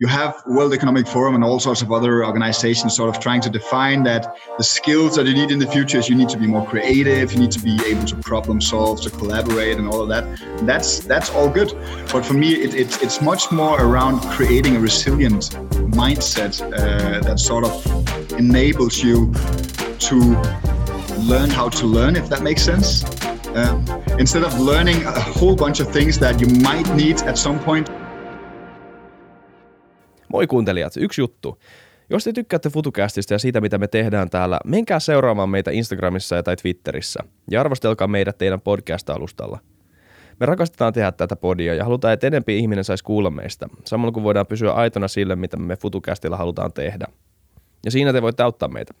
You have World Economic Forum and all sorts of other organizations sort of trying to define that the skills that you need in the future is you need to be more creative, you need to be able to problem solve, to collaborate and all of that. That's all good. But for me, it's much more around creating a resilient mindset that sort of enables you to learn how to learn, if that makes sense. Instead of learning a whole bunch of things that you might need at some point. Moi kuuntelijat, yksi juttu. Jos te tykkäätte Futurecastista ja siitä, mitä me tehdään täällä, menkää seuraamaan meitä Instagramissa tai Twitterissä ja arvostelkaa meidät teidän podcast-alustalla. Me rakastetaan tehdä tätä podia ja halutaan, että enempi ihminen saisi kuulla meistä, samalla kun voidaan pysyä aitona sille, mitä me Futurecastilla halutaan tehdä. Ja siinä te voitte auttaa meitä.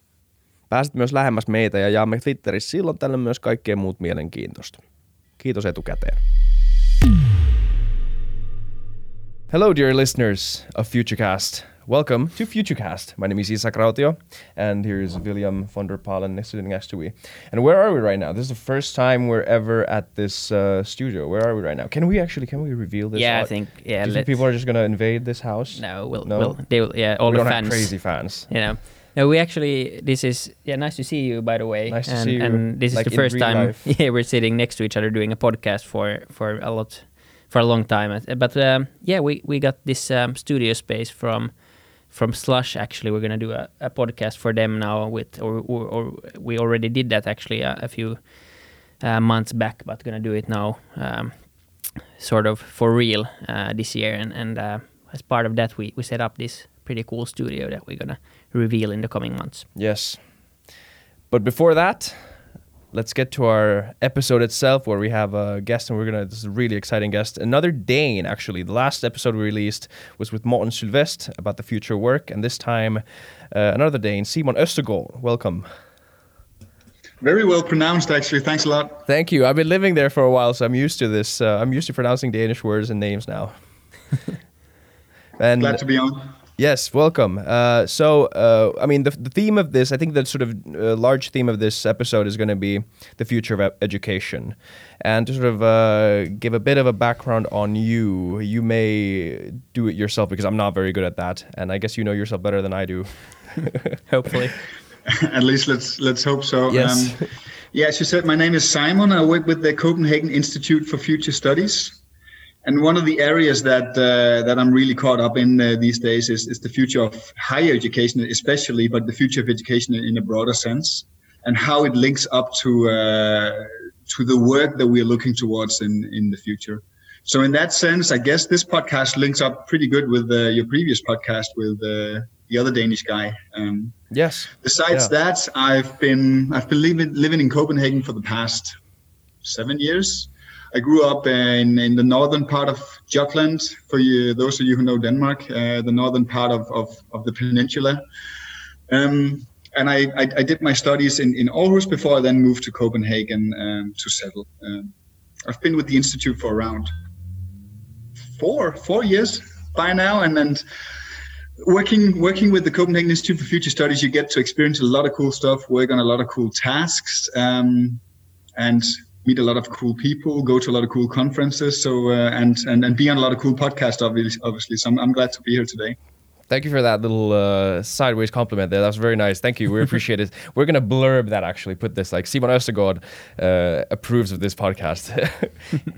Pääset myös lähemmäs meitä ja jaamme Twitterissä silloin tällöin myös kaikkea muut mielenkiintoista. Kiitos etukäteen. Hello, dear listeners of Futurecast. Welcome to Futurecast. My name is Isak Rautio, and here is William von der Palen sitting next to me. And where are we right now? This is the first time we're ever at this studio. Where are we right now? Can we reveal this? Yeah, I think. Yeah, do you think people are just going to invade this house? No, they will. Yeah, all the fans. We don't have crazy fans. You know. No, we actually. This is nice to see you, by the way. Nice to see you. And this is like the first time. Yeah, we're sitting next to each other doing a podcast for a long time, but we got this studio space from Slush. Actually, we're gonna do a podcast for them now. We already did that actually a few months back, but gonna do it now, sort of for real this year. And as part of that, we set up this pretty cool studio that we're gonna reveal in the coming months. Yes, but before that. Let's get to our episode itself, where we have a guest, and this is a really exciting guest, another Dane, actually. The last episode we released was with Morten Sylvest about the future work, and this time another Dane, Simon Østergård. Welcome. Very well pronounced, actually. Thanks a lot. Thank you. I've been living there for a while, so I'm used to this. I'm used to pronouncing Danish words and names now. And glad to be on. Yes, welcome. The theme of this, I think the sort of large theme of this episode is going to be the future of education. And to sort of give a bit of a background on you, you may do it yourself because I'm not very good at that. And I guess you know yourself better than I do. Hopefully. At least let's hope so. Yes. As you said, my name is Simon. I work with the Copenhagen Institute for Future Studies. And one of the areas that I'm really caught up in these days is the future of higher education, especially, but the future of education in a broader sense, and how it links up to the work that we are looking towards in the future. So, in that sense, I guess this podcast links up pretty good with your previous podcast with the other Danish guy. Yes. Besides that, I've been living in Copenhagen for the past 7 years. I grew up in the northern part of Jutland, for you, those of you who know Denmark, the northern part of the peninsula. And I did my studies in Aarhus before I then moved to Copenhagen to settle. I've been with the Institute for around four years by now, and working with the Copenhagen Institute for Future Studies, you get to experience a lot of cool stuff, work on a lot of cool tasks, and meet a lot of cool people, go to a lot of cool conferences, so and be on a lot of cool podcasts, obviously. So I'm glad to be here today. Thank you for that little sideways compliment there. That was very nice. Thank you. We appreciate it. We're going to blurb that, actually. Put this like, Simon Østergaard approves of this podcast.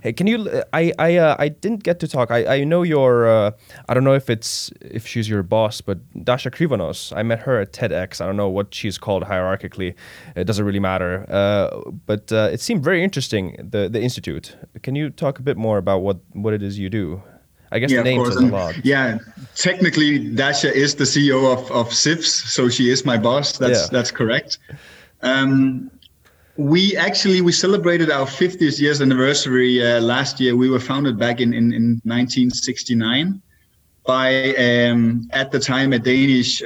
Hey, can you... I didn't get to talk. I know your... I don't know if she's your boss, but Dasha Krivonos. I met her at TEDx. I don't know what she's called hierarchically. It doesn't really matter. But it seemed very interesting, the Institute. Can you talk a bit more about what it is you do? I guess the name says a lot. Yeah, technically Dasha is the CEO of SIPS, so she is my boss. That's correct. We celebrated our 50th years anniversary last year. We were founded back in 1969 by, at the time, a Danish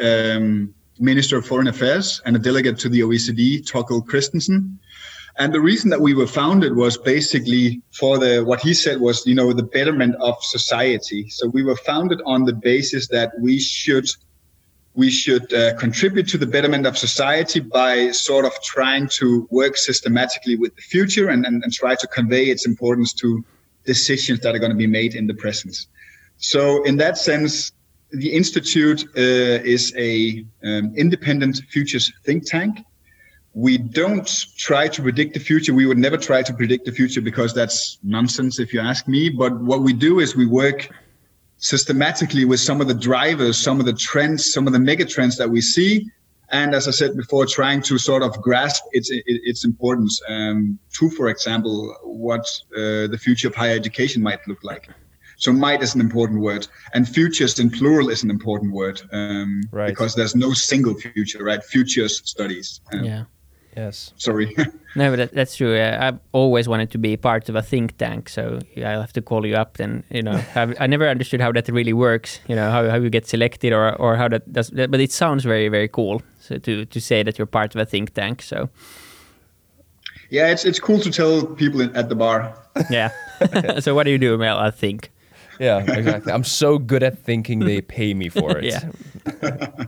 Minister of Foreign Affairs and a delegate to the OECD, Torkel Christensen. And the reason that we were founded was basically for what he said was, the betterment of society. So we were founded on the basis that we should contribute to the betterment of society by sort of trying to work systematically with the future and try to convey its importance to decisions that are going to be made in the present. So in that sense, the Institute is an independent futures think tank. We don't try to predict the future. We would never try to predict the future because that's nonsense if you ask me. But what we do is we work systematically with some of the drivers, some of the trends, some of the mega trends that we see. And as I said before, trying to sort of grasp its importance to, for example, what the future of higher education might look like. So might is an important word, and futures in plural is an important word, right. Because there's no single future, right? Futures studies. Yeah. Yes. Sorry. No, but that's true. I've always wanted to be part of a think tank, so I'll have to call you up then. You know, I never understood how that really works. You know, how you get selected or how that does. But it sounds very, very cool. So to say that you're part of a think tank, so. Yeah, it's cool to tell people at the bar. Yeah. Okay. So what do you do, Mel? I think. Yeah, exactly. I'm so good at thinking they pay me for it. Yeah.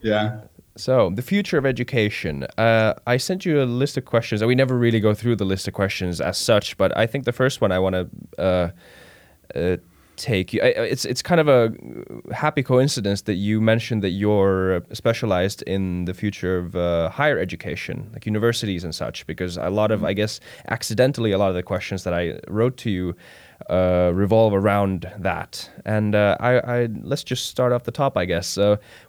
Yeah. So, the future of education. I sent you a list of questions, and we never really go through the list of questions as such, but I think the first one I want to take you. It's kind of a happy coincidence that you mentioned that you're specialized in the future of higher education, like universities and such, because a lot of, I guess, accidentally, a lot of the questions that I wrote to you revolve around that. And let's just start off the top, I guess.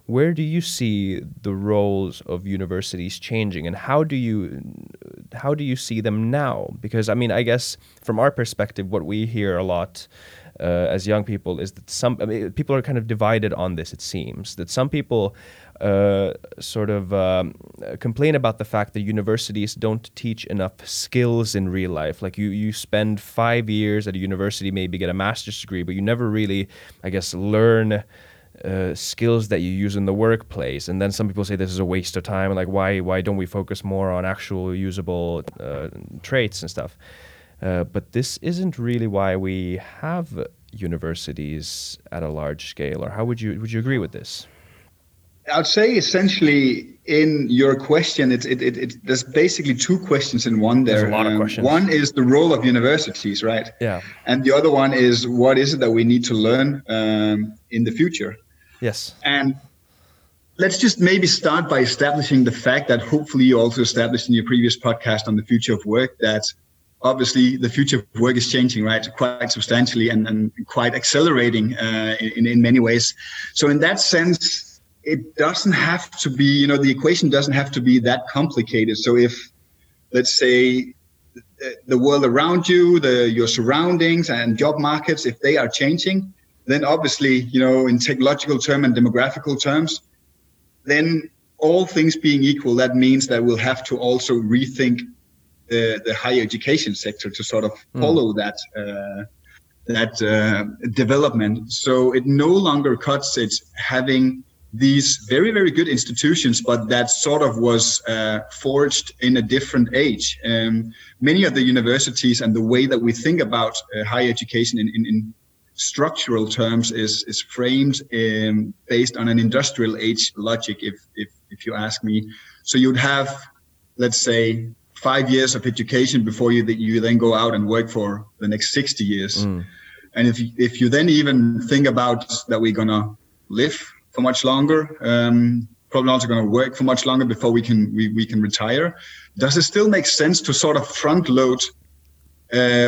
Where do you see the roles of universities changing, and how do you see them now? Because, I mean, I guess from our perspective, what we hear a lot as young people is that people are kind of divided on this. It seems that some people complain about the fact that universities don't teach enough skills in real life. Like you spend 5 years at a university, maybe get a master's degree, but you never really, I guess, learn skills that you use in the workplace. And then some people say this is a waste of time. And like, why don't we focus more on actual usable traits and stuff? But this isn't really why we have universities at a large scale. Or how would you agree with this? I'd say essentially in your question, there's basically two questions in one there. There's a lot of questions. One is the role of universities, right? Yeah. And the other one is what is it that we need to learn in the future? Yes. And let's just maybe start by establishing the fact that hopefully you also established in your previous podcast on the future of work that obviously the future of work is changing, right? Quite substantially and quite accelerating in many ways. So in that sense, it doesn't have to be, you know, the equation doesn't have to be that complicated. So if, let's say, the world around you, your surroundings and job markets, if they are changing, then obviously, you know, in technological terms and demographical terms, then all things being equal, that means that we'll have to also rethink the higher education sector to sort of follow that development. So it no longer cuts it having these very, very good institutions, but that sort of was forged in a different age. Many of the universities and the way that we think about higher education in structural terms is framed based on an industrial age logic, if you ask me. So you'd have, let's say, 5 years of education before you then go out and work for the next 60 years. Mm. And if you then even think about that we're going to live for much longer, probably also going to work for much longer before we can retire. Does it still make sense to sort of front load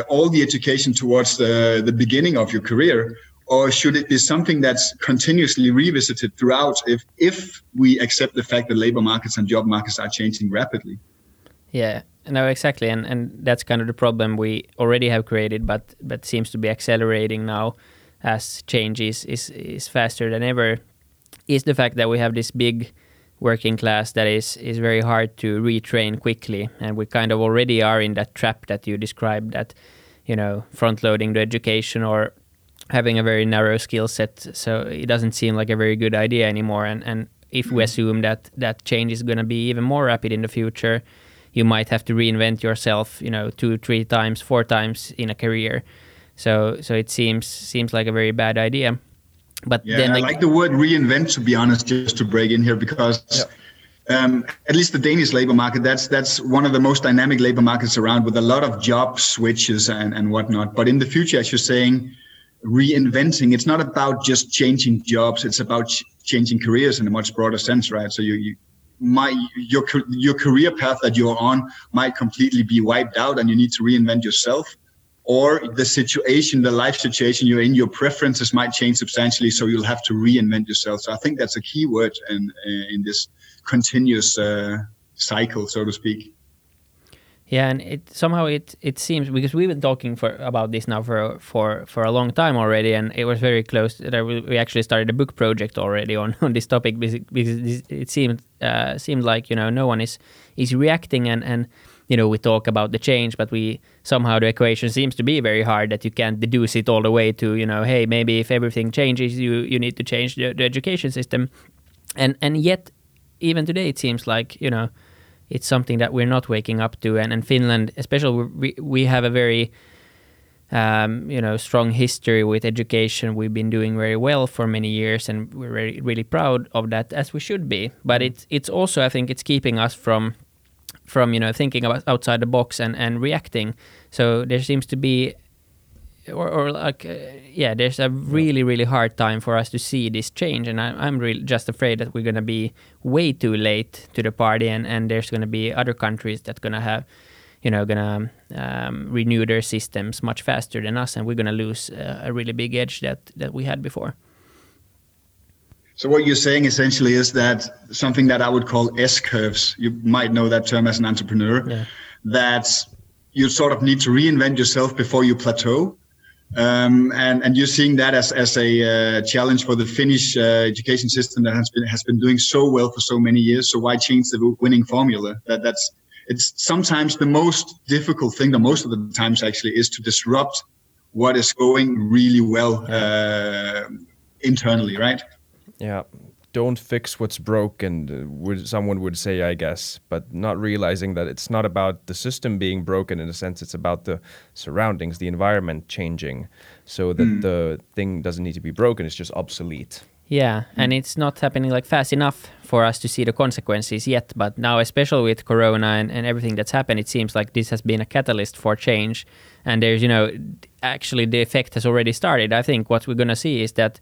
all the education towards the beginning of your career, or should it be something that's continuously revisited throughout? If we accept the fact that labor markets and job markets are changing rapidly. Yeah. No, exactly, and that's kind of the problem we already have created, but seems to be accelerating now as change is faster than ever. Is the fact that we have this big working class that is very hard to retrain quickly. And we kind of already are in that trap that you described, that, you know, front-loading the education or having a very narrow skill set. So it doesn't seem like a very good idea anymore. And if we assume that change is going to be even more rapid in the future, you might have to reinvent yourself, you know, 2, 3 times, 4 times in a career. So it seems like a very bad idea. But yeah, then I like the word reinvent, to be honest, just to break in here, because at least the Danish labor market, that's one of the most dynamic labor markets around, with a lot of job switches and whatnot. But in the future, as you're saying, reinventing. It's not about just changing jobs. It's about changing careers in a much broader sense, right? So your career path that you're on might completely be wiped out, and you need to reinvent yourself. Or the life situation you're in, your preferences might change substantially, so you'll have to reinvent yourself. So I think that's a key word in this continuous cycle, so to speak. Yeah, and it seems, because we've been talking about this now for a long time already, and it was very close that we actually started a book project already on this topic, because it seemed like, you know, no one is reacting, and you know, we talk about the change, but we somehow the equation seems to be very hard, that you can't deduce it all the way to, you know, hey, maybe if everything changes, you need to change the education system, and yet even today it seems like, you know, it's something that we're not waking up to. And in Finland, especially, we have a very, you know, strong history with education. We've been doing very well for many years, and we're really, really proud of that, as we should be. But it's also, I think, it's keeping us from you know, thinking about outside the box and reacting. So there seems to be, there's a really, really hard time for us to see this change, and I'm really just afraid that we're going to be way too late to the party, and there's going to be other countries that going to have, you know, going to renew their systems much faster than us, and we're going to lose a really big edge that we had before. So what you're saying essentially is that something that I would call S-curves, you might know that term as an entrepreneur, yeah, that you sort of need to reinvent yourself before you plateau. And you're seeing that as a challenge for the Finnish education system that has been doing so well for so many years. So why change the winning formula? It's sometimes the most difficult thing, the most of the times actually, is to disrupt what is going really well internally, right? Yeah, don't fix what's broken, someone would say, I guess, but not realizing that it's not about the system being broken in a sense, it's about the surroundings, the environment changing, so that the thing doesn't need to be broken, it's just obsolete. Yeah, and it's not happening like fast enough for us to see the consequences yet, but now, especially with Corona and everything that's happened, it seems like this has been a catalyst for change, and there's, you know, actually the effect has already started. I think what we're going to see is that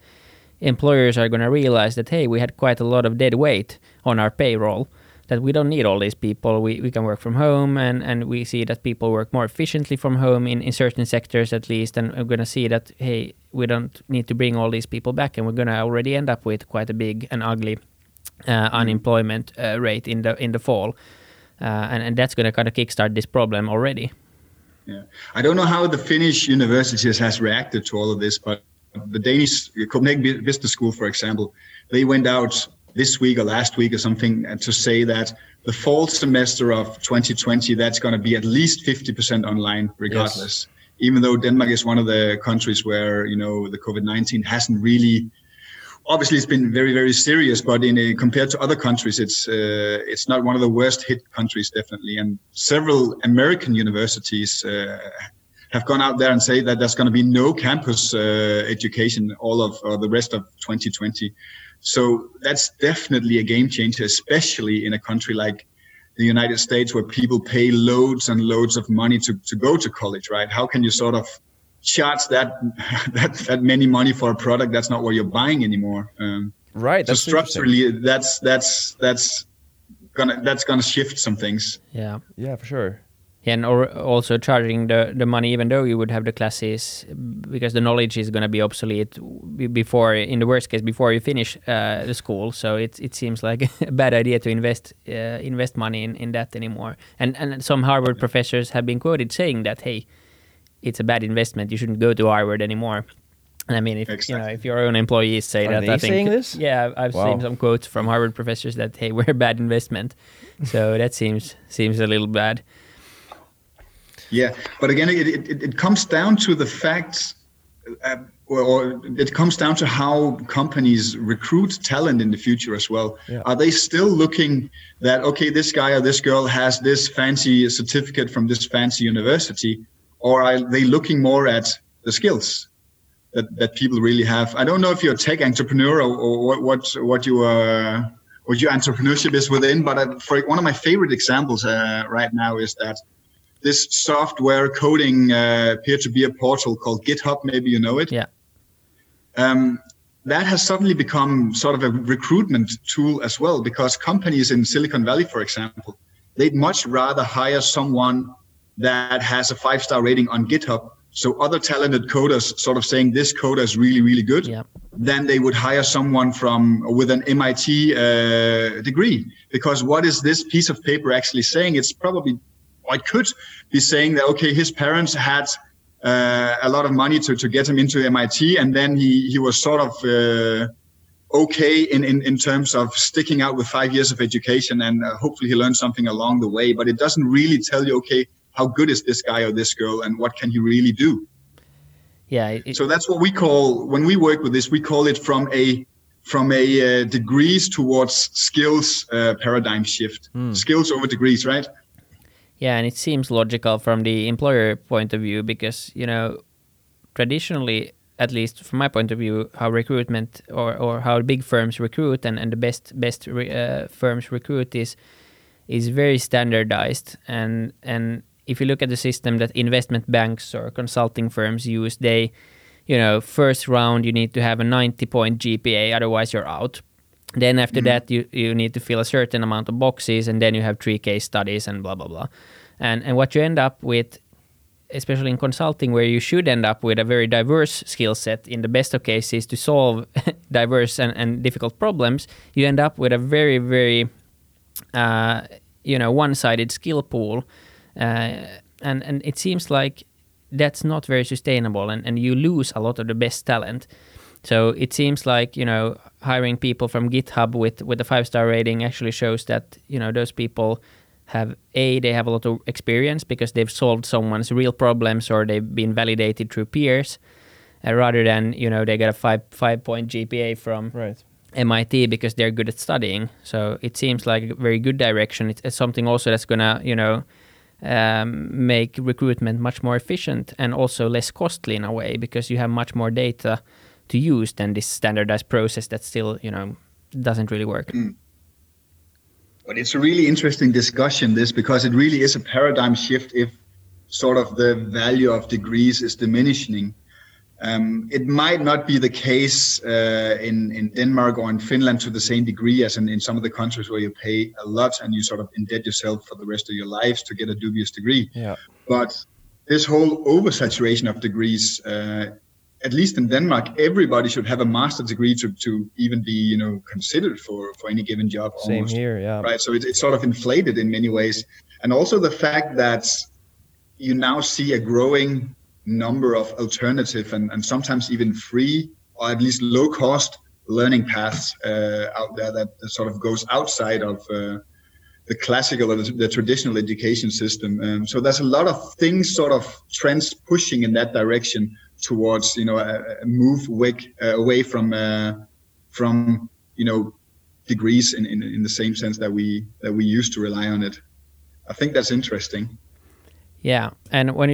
employers are going to realize that, hey, we had quite a lot of dead weight on our payroll, that we don't need all these people. We can work from home, and we see that people work more efficiently from home in certain sectors at least, and I'm going to see that, hey, we don't need to bring all these people back, and we're going to already end up with quite a big and ugly unemployment rate in the fall. And that's going to kind of kickstart this problem already. Yeah, I don't know how the Finnish universities has reacted to all of this, but the Danish Copenhagen Business School, for example, they went out this week or last week or something to say that the fall semester of 2020, that's going to be at least 50% online regardless, yes, even though Denmark is one of the countries where, you know, the COVID-19 hasn't really, obviously it's been very, very serious, but compared to other countries, it's not one of the worst hit countries, definitely. And several American universities have gone out there and say that there's going to be no campus education all of the rest of 2020. So that's definitely a game changer, especially in a country like the United States, where people pay loads and loads of money to go to college, right? How can you sort of charge that many money for a product that's not what you're buying anymore? Right. So structurally, that's gonna shift some things. Yeah. Yeah, for sure. And also charging the money, even though you would have the classes, because the knowledge is going to be obsolete before, in the worst case, before you finish the school. So it seems like a bad idea to invest money in that anymore. And some Harvard professors have been quoted saying that, hey, it's a bad investment. You shouldn't go to Harvard anymore. And I mean, if exactly, you know, if your own employees say that, I think saying this? Yeah, I've seen some quotes from Harvard professors that, hey, we're a bad investment. So that seems a little bad. Yeah, but again, it comes down to the fact, or it comes down to how companies recruit talent in the future as well. Yeah. Are they still looking that, okay, this guy or this girl has this fancy certificate from this fancy university, or are they looking more at the skills that people really have? I don't know if you're a tech entrepreneur or what you are, what your entrepreneurship is within, but for one of my favorite examples right now is that this software coding peer-to-peer portal called GitHub, maybe you know it. Yeah. That has suddenly become sort of a recruitment tool as well, because companies in Silicon Valley, for example, they'd much rather hire someone that has a 5-star rating on GitHub, so other talented coders sort of saying this coder is really, really good, than they would hire someone with an MIT degree. Because what is this piece of paper actually saying? It's probably, or it could be saying that, okay, his parents had a lot of money to get him into MIT, and then he was sort of okay in terms of sticking out with 5 years of education, and hopefully he learned something along the way. But it doesn't really tell you, okay, how good is this guy or this girl, and what can he really do? Yeah. So that's what we call, when we work with this, we call it from a degrees towards skills paradigm shift. Skills over degrees, right? Yeah, and it seems logical from the employer point of view, because, you know, traditionally, at least from my point of view, how recruitment or how big firms recruit and the best firms recruit is very standardized. And if you look at the system that investment banks or consulting firms use, they, you know, first round you need to have a 90-point GPA, otherwise you're out. Then after that, you need to fill a certain amount of boxes, and then you have 3 case studies and blah, blah, blah. And what you end up with, especially in consulting, where you should end up with a very diverse skill set in the best of cases to solve diverse and difficult problems, you end up with a very, very, one-sided skill pool. And it seems like that's not very sustainable, and you lose a lot of the best talent. So it seems like, you know, hiring people from GitHub with a 5-star rating actually shows that, you know, those people have, they have a lot of experience because they've solved someone's real problems or they've been validated through peers, rather than, you know, they got a 5-point GPA from MIT because they're good at studying. So it seems like a very good direction. It's something also that's going to, you know, make recruitment much more efficient and also less costly in a way, because you have much more data to use than this standardized process that still, you know, doesn't really work. But it's a really interesting discussion, this, because it really is a paradigm shift if sort of the value of degrees is diminishing. It might not be the case in Denmark or in Finland to the same degree as in some of the countries where you pay a lot and you sort of indebt yourself for the rest of your lives to get a dubious degree. Yeah. But this whole oversaturation of degrees, at least in Denmark, everybody should have a master's degree to even be, you know, considered for any given job. Almost. Same here, yeah. Right, so it's sort of inflated in many ways. And also the fact that you now see a growing number of alternative and sometimes even free or at least low-cost learning paths out there that sort of goes outside of the classical or the traditional education system. So there's a lot of things, sort of trends pushing in that direction towards, you know, a move away from you know, degrees in the same sense that we used to rely on it. I think that's interesting. Yeah, and when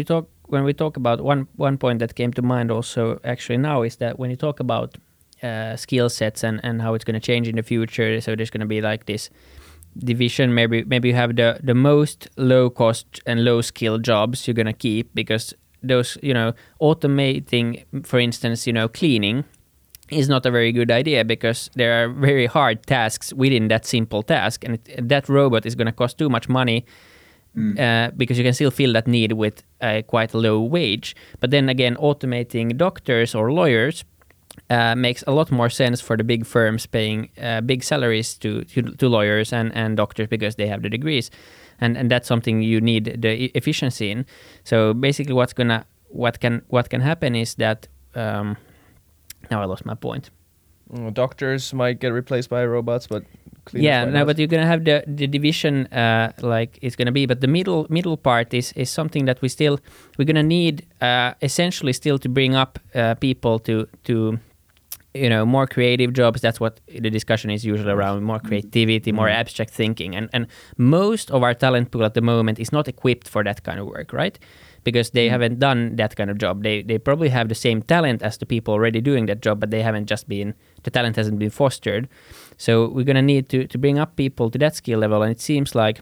we talk about one point that came to mind also actually now is that when you talk about skill sets and how it's going to change in the future, so there's going to be like this division. Maybe you have the most low cost and low skill jobs you're going to keep, because those, you know, automating, for instance, you know, cleaning is not a very good idea because there are very hard tasks within that simple task, and that robot is going to cost too much money because you can still fill that need with a quite low wage. But then again, automating doctors or lawyers makes a lot more sense for the big firms paying big salaries to lawyers and doctors because they have the degrees. And that's something you need the efficiency in. So basically, what can happen is that now I lost my point. Doctors might get replaced by robots, but cleaners but you're gonna have the division like it's gonna be. But the middle part is something that we're gonna need essentially still to bring up people to. You know, more creative jobs. That's what the discussion is usually around, more creativity, more abstract thinking. And most of our talent pool at the moment is not equipped for that kind of work, right? Because they haven't done that kind of job. They probably have the same talent as the people already doing that job, but they haven't the talent hasn't been fostered. So we're going to need to bring up people to that skill level. And it seems like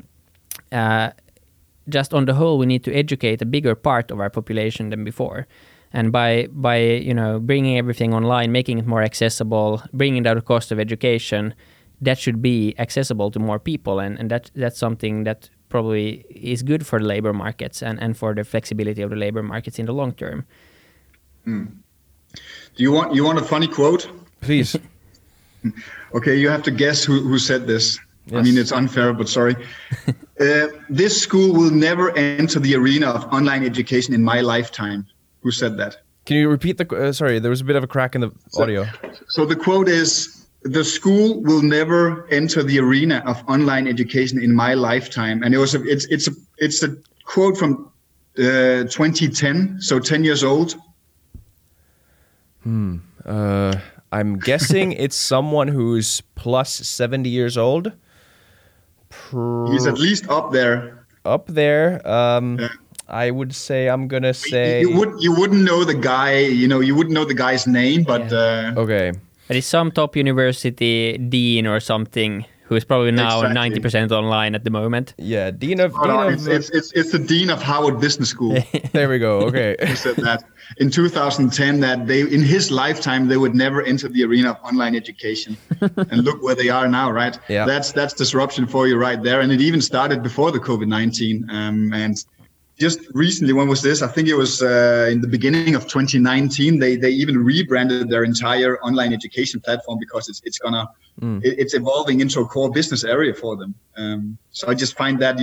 just on the whole, we need to educate a bigger part of our population than before. And by bringing everything online, making it more accessible, bringing down the cost of education, that should be accessible to more people. And that's something that probably is good for the labor markets and for the flexibility of the labor markets in the long term. Mm. Do you want a funny quote? Please. Okay, you have to guess who said this. Yes. I mean, it's unfair, but sorry. This school will never enter the arena of online education in my lifetime. Who said that? Can you repeat the... sorry, there was a bit of a crack in the audio. So the quote is, the school will never enter the arena of online education in my lifetime. And it was it's a quote from 2010, so 10 years old. I'm guessing it's someone who's plus 70 years old. He's at least up there. Up there. Yeah. I would say I'm gonna say you wouldn't know the guy, you wouldn't know the guy's name, but yeah. Okay. But it's some top university dean or something who is probably now 90% online at the moment. Yeah, it's the dean of Harvard Business School. There we go. Okay. He said that in 2010 that they in his lifetime they would never enter the arena of online education, and look where they are now, right? Yeah. That's disruption for you right there, and it even started before the COVID-19 and. Just recently, when was this? I think it was in the beginning of 2019. They even rebranded their entire online education platform because it's evolving into a core business area for them. So I just find that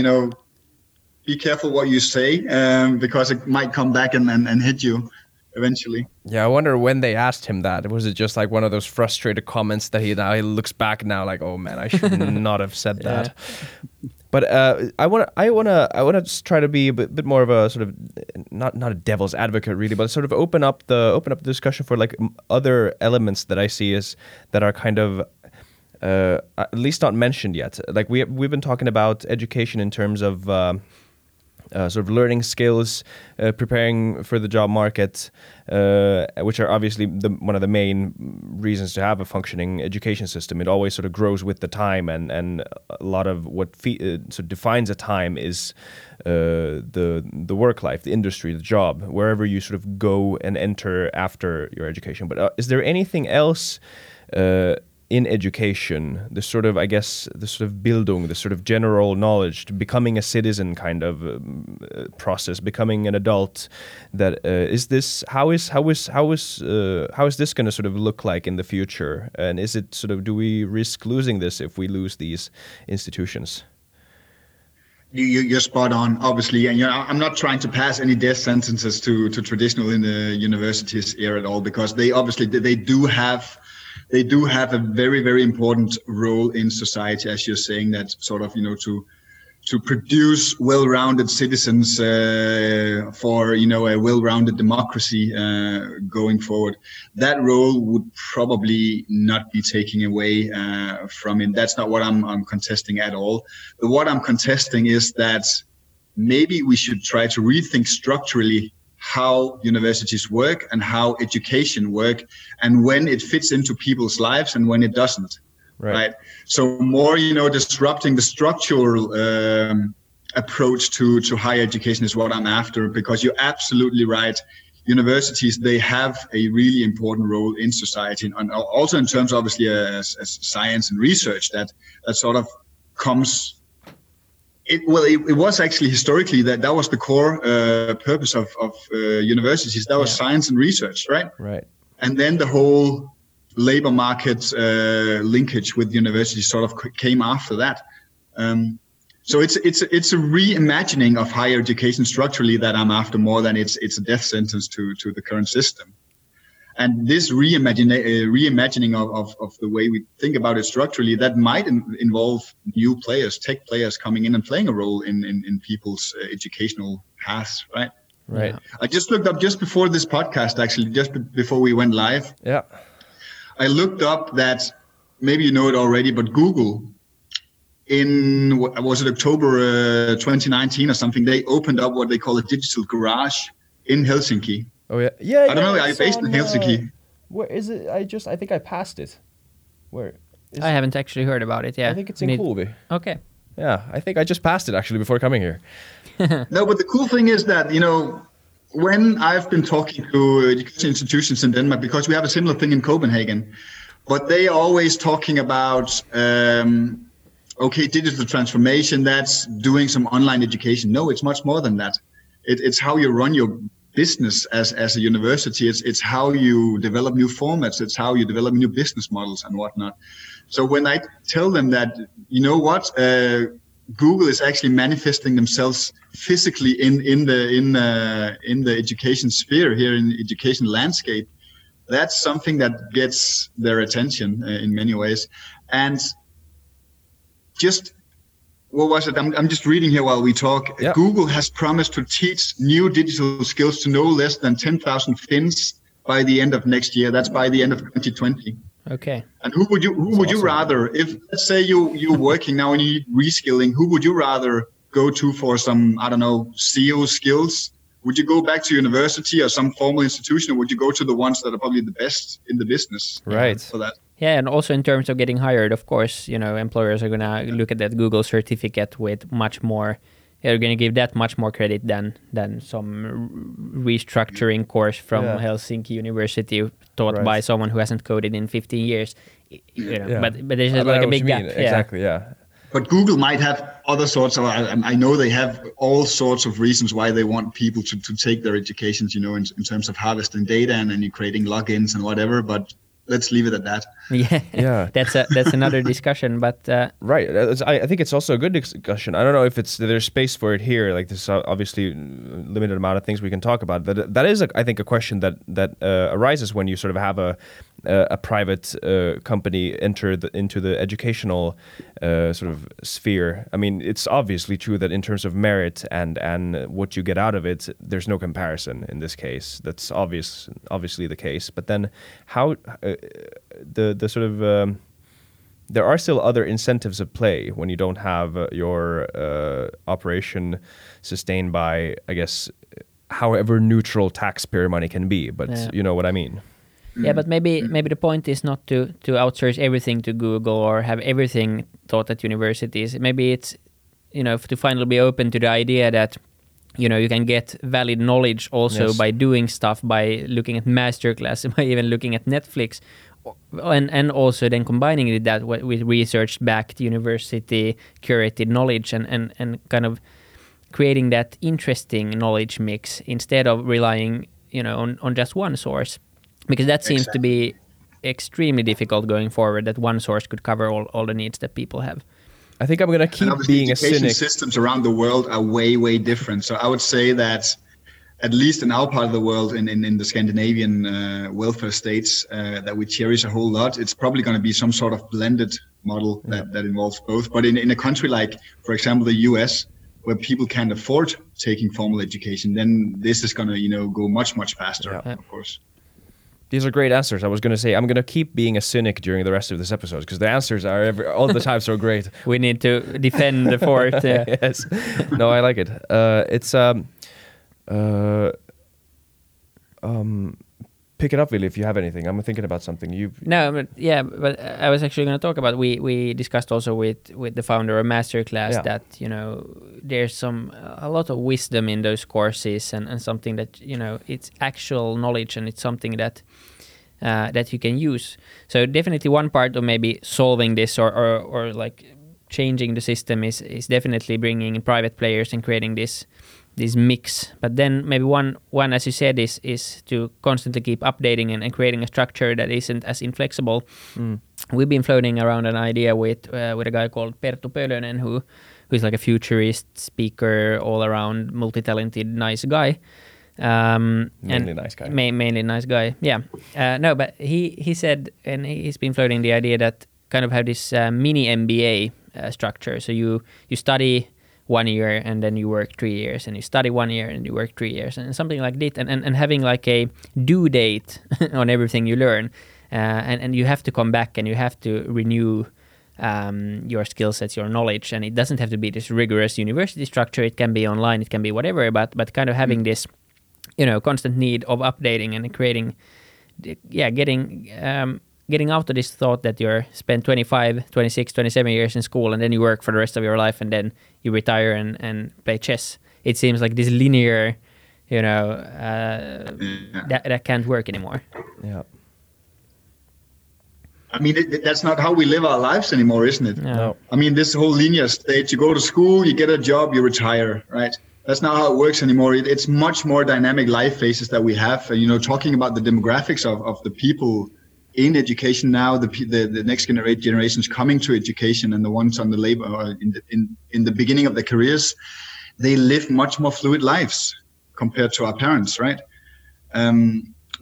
be careful what you say because it might come back and hit you eventually. Yeah, I wonder when they asked him that. Was it just like one of those frustrated comments that he looks back now like, oh man, I should not have said that. Yeah. But I want to try to be a bit more of a sort of not a devil's advocate really, but sort of open up the discussion for like other elements that I see is that are kind of at least not mentioned yet. Like we've been talking about education in terms of sort of learning skills, preparing for the job market, which are obviously one of the main reasons to have a functioning education system. It always sort of grows with the time, and a lot of what sort of defines a time is the work life, the industry, the job, wherever you sort of go and enter after your education. But is there anything else in education, the sort of Bildung, the sort of general knowledge, becoming a citizen kind of process, becoming an adult? That how is this going to sort of look like in the future? And is it sort of, do we risk losing this if we lose these institutions? You're spot on, obviously, and I'm not trying to pass any death sentences to traditional in the universities here at all, because they obviously they do have a very, very important role in society, as you're saying, that sort of, to produce well-rounded citizens for, a well-rounded democracy going forward. That role would probably not be taken away from it. That's not what I'm contesting at all. But what I'm contesting is that maybe we should try to rethink structurally how universities work and how education work, and when it fits into people's lives and when it doesn't. Right. So more, disrupting the structural approach to higher education is what I'm after, because you're absolutely right. Universities, they have a really important role in society, and also in terms, obviously, as science and research that sort of comes. It was actually historically that was the core purpose of universities. That was science and research, right? Right. And then the whole labor market linkage with universities sort of came after that. So it's a reimagining of higher education structurally that I'm after, more than it's a death sentence to the current system. And this reimagining of the way we think about it structurally, that might involve new players, tech players coming in and playing a role in people's educational paths, right? Right. Yeah. I just looked up just before this podcast, actually, just before we went live. Yeah. I looked up that, maybe you know it already, but Google, in, was it October 2019 or something, they opened up what they call a digital garage in Helsinki. Oh yeah, yeah. I don't know. I'm based in Helsinki. Where is it? I think I passed it. Where? I haven't actually heard about it. Yeah, I think it's in Kuubi. Okay. Yeah, I think I just passed it actually before coming here. No, but the cool thing is that when I've been talking to education institutions in Denmark, because we have a similar thing in Copenhagen, but they are always talking about, digital transformation, that's doing some online education. No, it's much more than that. It's how you run your business as a university. It's how you develop new formats. It's how you develop new business models and whatnot. So when I tell them that, you know what, Google is actually manifesting themselves physically in the education sphere here in the education landscape, that's something that gets their attention in many ways. And just, what was it? I'm just reading here while we talk. Yep. Google has promised to teach new digital skills to no less than 10,000 Finns by the end of next year. That's by the end of 2020. Okay. And who would you rather, if let's say you're working now and you need reskilling, who would you rather go to for some, I don't know, CEO skills? Would you go back to university or some formal institution, or would you go to the ones that are probably the best in the business? Right. For that. Yeah, and also in terms of getting hired, of course, you know, employers are going to look at that Google certificate with much more, they're going to give that much more credit than some restructuring course from Helsinki University taught by someone who hasn't coded in 15 years. You know, but there's like a big gap. Exactly, yeah. But Google might have other sorts of, I know they have all sorts of reasons why they want people to take their educations, you know, in terms of harvesting data and then creating logins and whatever, but let's leave it at that. Yeah. That's another discussion, but right. I think it's also a good discussion. I don't know if there's space for it here. Like, there's obviously a limited amount of things we can talk about. That is, I think, a question that arises when you sort of have a private company enter into the educational sort of sphere. I mean, it's obviously true that in terms of merit and what you get out of it, there's no comparison in this case. That's obviously the case. But then, how? The sort of there are still other incentives at play when you don't have your operation sustained by, I guess, however neutral taxpayer money can be, but you know what I mean. Yeah, but maybe the point is not to outsource everything to Google or have everything taught at universities. Maybe it's, you know, to finally be open to the idea that, you know, you can get valid knowledge also by doing stuff, by looking at Masterclass, by even looking at Netflix, and also then combining it that with research-backed university curated knowledge and kind of creating that interesting knowledge mix instead of relying, you know, on just one source, because that seems to be extremely difficult going forward, that one source could cover all the needs that people have. I think I'm going to keep being a cynic. Education systems around the world are way, way different. So I would say that at least in our part of the world, in the Scandinavian welfare states that we cherish a whole lot, it's probably going to be some sort of blended model that involves both. But in a country like, for example, the US, where people can't afford taking formal education, then this is going to, you know, go much, much faster, of course. These are great answers. I was going to say, I'm going to keep being a cynic during the rest of this episode because the answers are all the time so great. We need to defend the fort. Yes. No, I like it. Pick it up, Willy, if you have anything. I'm thinking about something. But I was actually going to talk about, we discussed also with the founder of Masterclass that, you know, there's a lot of wisdom in those courses and something that, you know, it's actual knowledge and it's something that you can use. So definitely one part of maybe solving this or like changing the system is definitely bringing in private players and creating this mix, but then maybe one as you said is to constantly keep updating and creating a structure that isn't as inflexible. We've been floating around an idea with a guy called Perttu Pölönen, who's like a futurist speaker, all around multi-talented nice guy. Mainly nice guy. Yeah. But he said, and he's been floating the idea that kind of have this mini MBA structure. So you study 1 year and then you work 3 years, and you study 1 year and you work 3 years, and something like that, and having like a due date on everything you learn, and you have to come back and you have to renew your skill sets, your knowledge, and it doesn't have to be this rigorous university structure. It can be online, it can be whatever, but kind of having this, you know, constant need of updating and creating, getting out of this thought that you're spend 25, 26, 27 years in school and then you work for the rest of your life and then you retire and play chess. It seems like this linear you know, that can't work anymore. Yeah. I mean, that's not how we live our lives anymore, isn't it? No. I mean, this whole linear state, you go to school, you get a job, you retire, right? That's not how it works anymore. It's much more dynamic life phases that we have. And, you know, talking about the demographics of the people in education now, the next generations coming to education and the ones on the labor in the beginning of their careers, they live much more fluid lives compared to our parents, right?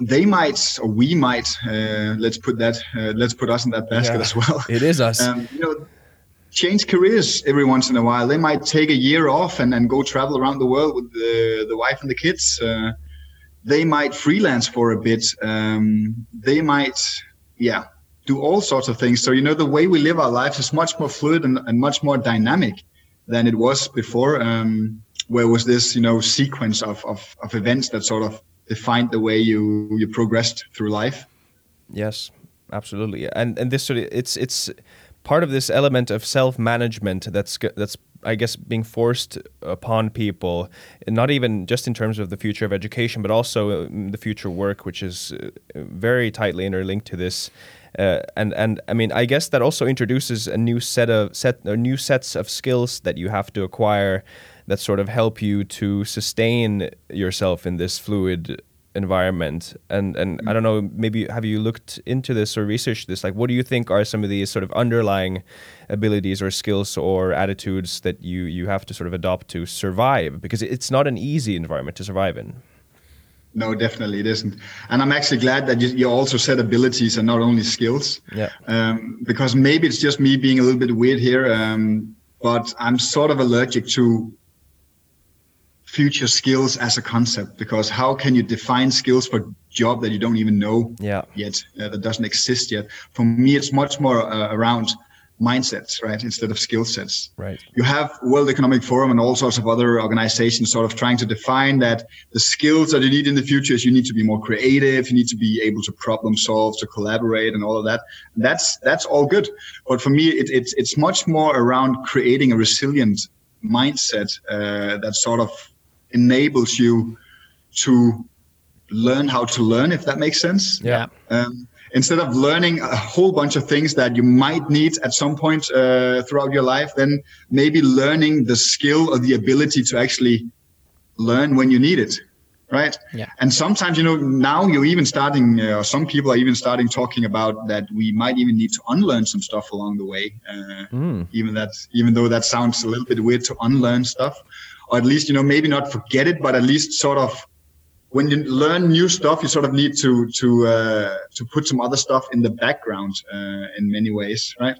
They might, or we might, let's put us in that basket as well. It is us. You know, change careers every once in a while. They might take a year off and go travel around the world with the wife and the kids. They might freelance for a bit. They might, do all sorts of things. So, you know, the way we live our lives is much more fluid and much more dynamic than it was before, where was this, you know, sequence of events that sort of defined the way you progressed through life. Yes, absolutely. And this sort of, it's part of this element of self-management that's I guess being forced upon people, not even just in terms of the future of education, but also the future work, which is very tightly interlinked to this. And I mean, I guess that also introduces a new sets of skills that you have to acquire that sort of help you to sustain yourself in this fluid environment. And I don't know, maybe have you looked into this or researched this? Like, what do you think are some of these sort of underlying abilities or skills or attitudes that you have to sort of adopt to survive? Because it's not an easy environment to survive in. No, definitely it isn't. And I'm actually glad that you also said abilities and not only skills. Yeah. Because maybe it's just me being a little bit weird here, but I'm sort of allergic to future skills as a concept, because how can you define skills for job that you don't even know yet, that doesn't exist yet? For me, it's much more around mindsets, right, instead of skill sets. Right. You have World Economic Forum and all sorts of other organizations sort of trying to define that the skills that you need in the future is you need to be more creative, you need to be able to problem solve, to collaborate, and all of that. And that's all good. But for me, it's much more around creating a resilient mindset that sort of enables you to learn how to learn, if that makes sense. Yeah. Instead of learning a whole bunch of things that you might need at some point throughout your life, then maybe learning the skill or the ability to actually learn when you need it, right? Yeah. And sometimes, you know, now you're even starting, some people are even starting talking about that we might even need to unlearn some stuff along the way. Even though that sounds a little bit weird to unlearn stuff. Or at least, you know, maybe not forget it, but at least sort of when you learn new stuff, you sort of need to put some other stuff in the background in many ways, right?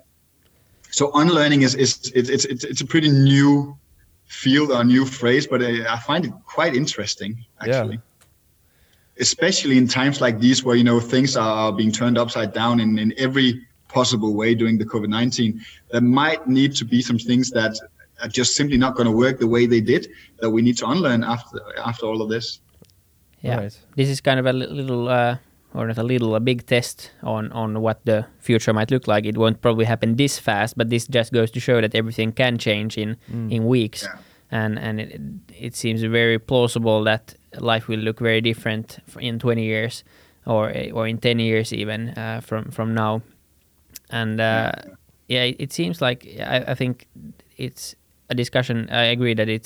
So unlearning is a pretty new field or new phrase, but I find it quite interesting, actually. Yeah. Especially in times like these where, you know, things are being turned upside down in every possible way during the COVID-19, there might need to be some things that are just simply not going to work the way they did, that we need to unlearn after all of this. Yeah, right. This is kind of a little, or not a little, a big test on what the future might look like. It won't probably happen this fast, but this just goes to show that everything can change in weeks. Yeah. And it seems very plausible that life will look very different in 20 years or in 10 years even from now. And it seems like I think it's a discussion. I agree that the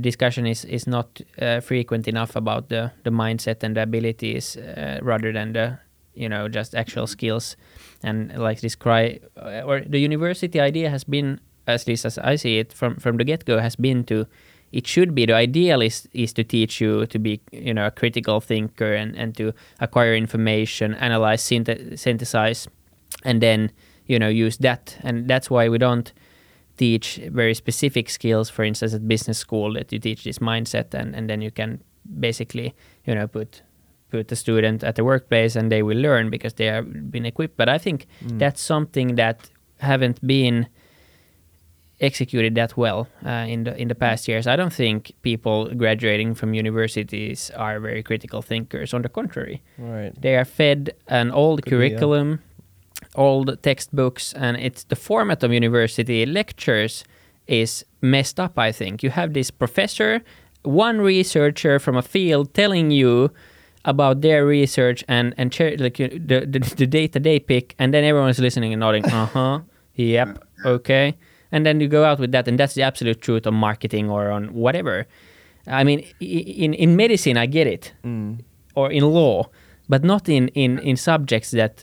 discussion is not frequent enough about the mindset and the abilities rather than the, you know, just actual skills. And like this the university idea has been, at least as I see it from the get-go, has been to, it should be, the ideal is to teach you to be, you know, a critical thinker and to acquire information, analyze, synthesize, and then, you know, use that. And that's why we don't teach very specific skills, for instance, at business school, that you teach this mindset and then you can basically, you know, put the student at the workplace and they will learn because they have been equipped. But I think that's something that haven't been executed that well in the past years. I don't think people graduating from universities are very critical thinkers. On the contrary, right. They are fed an old curriculum. Old textbooks, and it's the format of university lectures is messed up, I think. You have this professor one researcher from a field telling you about their research and like the data they pick, and then everyone's listening and nodding, yep, okay. And then you go out with that, and that's the absolute truth on marketing or on whatever. I mean, in medicine, I get it, or in law, but not in subjects that,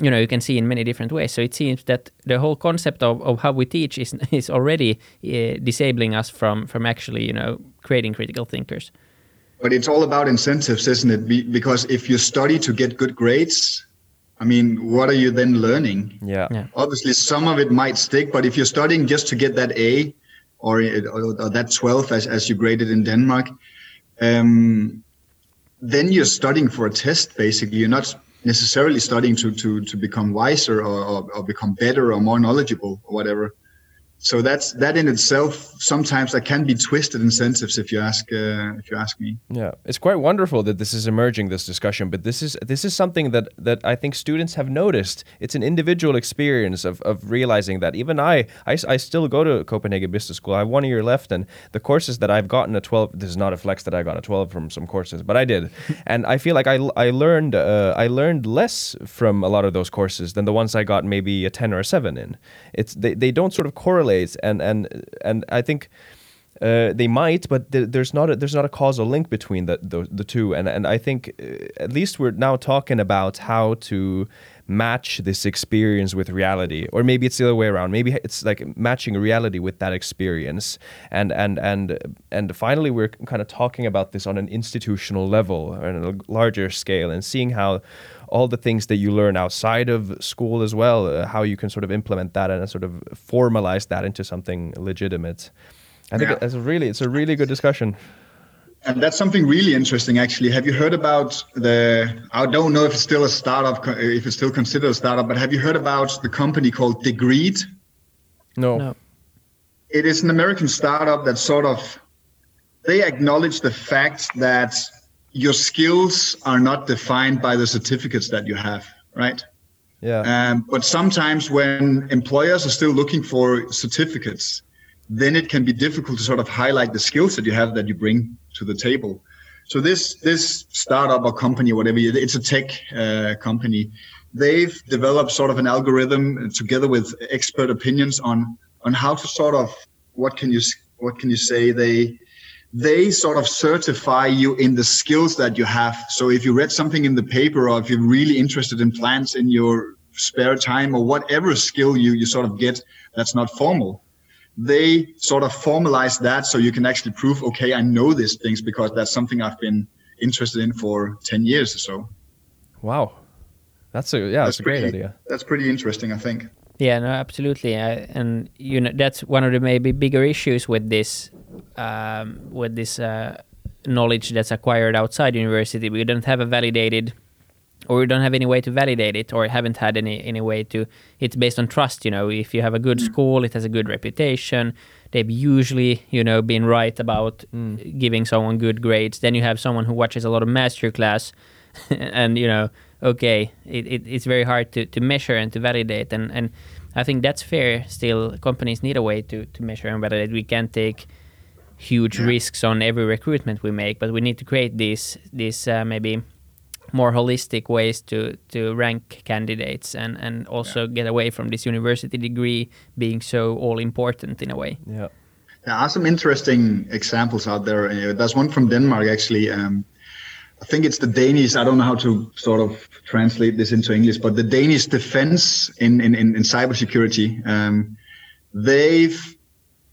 you know, you can see in many different ways. So it seems that the whole concept of how we teach is already disabling us from actually, you know, creating critical thinkers. But it's all about incentives, isn't it? Because if you study to get good grades, I mean, what are you then learning? Yeah. Obviously, some of it might stick, but if you're studying just to get that A or that 12 as you graded in Denmark, then you're studying for a test, basically. You're not necessarily studying to become wiser or become better or more knowledgeable or whatever. So that in itself, sometimes that can be twisted incentives, if you ask me. Yeah, it's quite wonderful that this is emerging, this discussion, but this is something that I think students have noticed. It's an individual experience of realizing that. Even I still go to Copenhagen Business School. I have 1 year left, and the courses that I've gotten a 12, this is not a flex that I got a 12 from some courses, but I did. And I feel like I learned less from a lot of those courses than the ones I got maybe a 10 or a 7 in. It's they don't sort of correlate. And I think they might, but there's not a causal link between the two. And I think at least we're now talking about how to match this experience with reality, or maybe it's the other way around. Maybe it's like matching reality with that experience. And finally, we're kind of talking about this on an institutional level and a larger scale, and seeing how all the things that you learn outside of school as well, how you can sort of implement that and sort of formalize that into something legitimate. I think it's a really good discussion. And that's something really interesting, actually. Have you heard about I don't know if it's still a startup, if it's still considered a startup, but have you heard about the company called DeGreed? No. It is an American startup that sort of, they acknowledge the fact that your skills are not defined by the certificates that you have, right? Yeah. But sometimes when employers are still looking for certificates, then it can be difficult to sort of highlight the skills that you have that you bring to the table. So this startup or company, whatever, it's a tech company. They've developed sort of an algorithm together with expert opinions on how to sort of, what can you say, they sort of certify you in the skills that you have. So if you read something in the paper, or if you're really interested in plants in your spare time, or whatever skill you sort of get that's not formal, they sort of formalize that so you can actually prove, okay, I know these things because that's something I've been interested in for 10 years or so. Wow. That's a great idea. That's pretty interesting, I think. Yeah, no, absolutely. And you know, that's one of the maybe bigger issues with this knowledge that's acquired outside university. We don't have a validated, or we don't have any way to validate it, or haven't had any way to. It's based on trust, you know. If you have a good school, it has a good reputation. They've usually, you know, been right about giving someone good grades. Then you have someone who watches a lot of masterclass, and you know, okay, it's very hard to measure and to validate. And I think that's fair. Still, companies need a way to measure and validate. We can't take huge risks on every recruitment we make, but we need to create these maybe more holistic ways to rank candidates and also get away from this university degree being so all-important in a way. Yeah, there are some interesting examples out there. There's one from Denmark, actually. I think it's the Danish, I don't know how to sort of translate this into English, but the Danish defense in cybersecurity,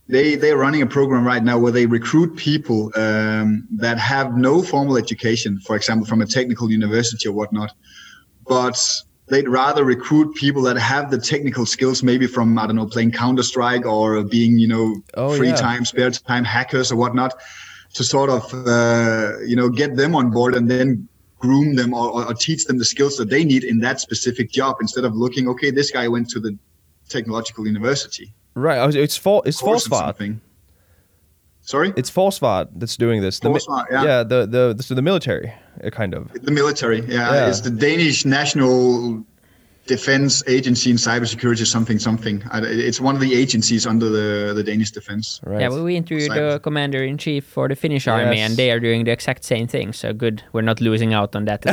they're running a program right now where they recruit people that have no formal education, for example, from a technical university or whatnot, but they'd rather recruit people that have the technical skills, maybe from, I don't know, playing Counter-Strike or being, you know, free time, spare time hackers or whatnot, to sort of, you know, get them on board and then groom them or teach them the skills that they need in that specific job, instead of looking, okay, this guy went to the technological university. Right, it's falsefart. Sorry, it's falsefart that's doing this. The military, kind of. The military, yeah. It's the Danish national Defense Agency in Cybersecurity something. It's one of the agencies under the Danish defense. Right. Yeah, well, we interviewed the commander-in-chief for the Finnish army, and they are doing the exact same thing. So good, we're not losing out on that.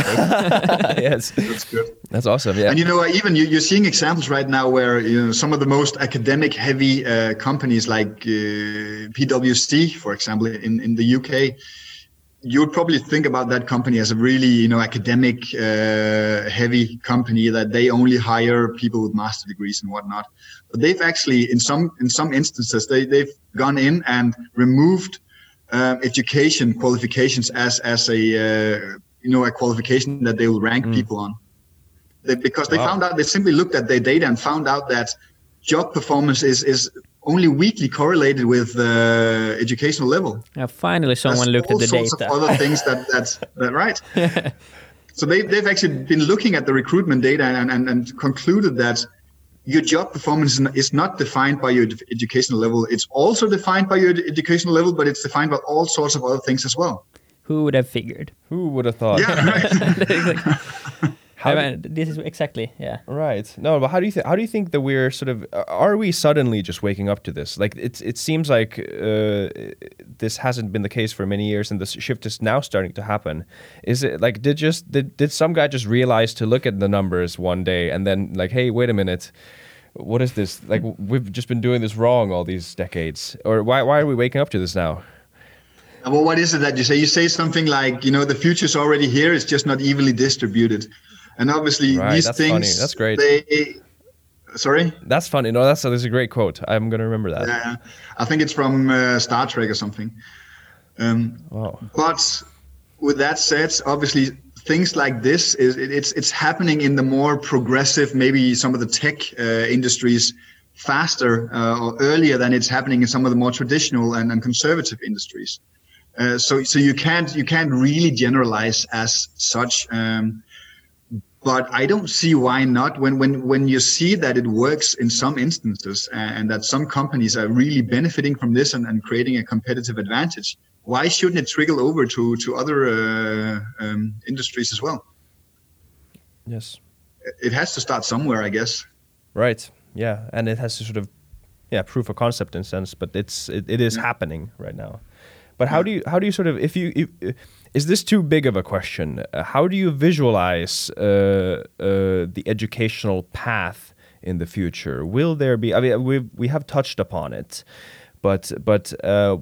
Yes, that's good. That's awesome. Yeah, and you know, even you're seeing examples right now where some of the most academic-heavy companies like PwC, for example, in the UK. You would probably think about that company as a really, academic, heavy company that they only hire people with master degrees and whatnot. But they've actually, in some instances, they've gone in and removed education qualifications as a a qualification that they will rank people on. Because they found out, they simply looked at their data and found out that job performance is only weakly correlated with the educational level. Yeah, finally, someone looked at the data. All sorts of other things that's right. So they've actually been looking at the recruitment data and concluded that your job performance is not defined by your educational level. It's also defined by your educational level, but it's defined by all sorts of other things as well. Who would have figured? Who would have thought? Yeah, right. This is exactly, yeah. Right. No, but how do you think that we're sort of, are we suddenly just waking up to this? Like, it seems like this hasn't been the case for many years, and this shift is now starting to happen. Is it like, did some guy just realize to look at the numbers one day and then like, hey, wait a minute, what is this? Like, we've just been doing this wrong all these decades, or why are we waking up to this now? Well, what is it that you say? You say something like, the future's already here, it's just not evenly distributed. And obviously, right, these things. Funny. That's great. Sorry? That's funny. No, that's a great quote. I'm going to remember that. Yeah, I think it's from Star Trek or something. Wow. But with that said, obviously, things like this it's happening in the more progressive, maybe some of the tech industries faster or earlier than it's happening in some of the more traditional and conservative industries. So you can't really generalize as such. But I don't see why not. When you see that it works in some instances and that some companies are really benefiting from this and creating a competitive advantage, why shouldn't it trickle over to other industries as well? Yes. It has to start somewhere, I guess. Right. Yeah. And it has to sort of, proof of concept in a sense, but it is happening right now. But how do you sort of, if is this too big of a question? How do you visualize the educational path in the future? Will there be? I mean, we have touched upon it, but I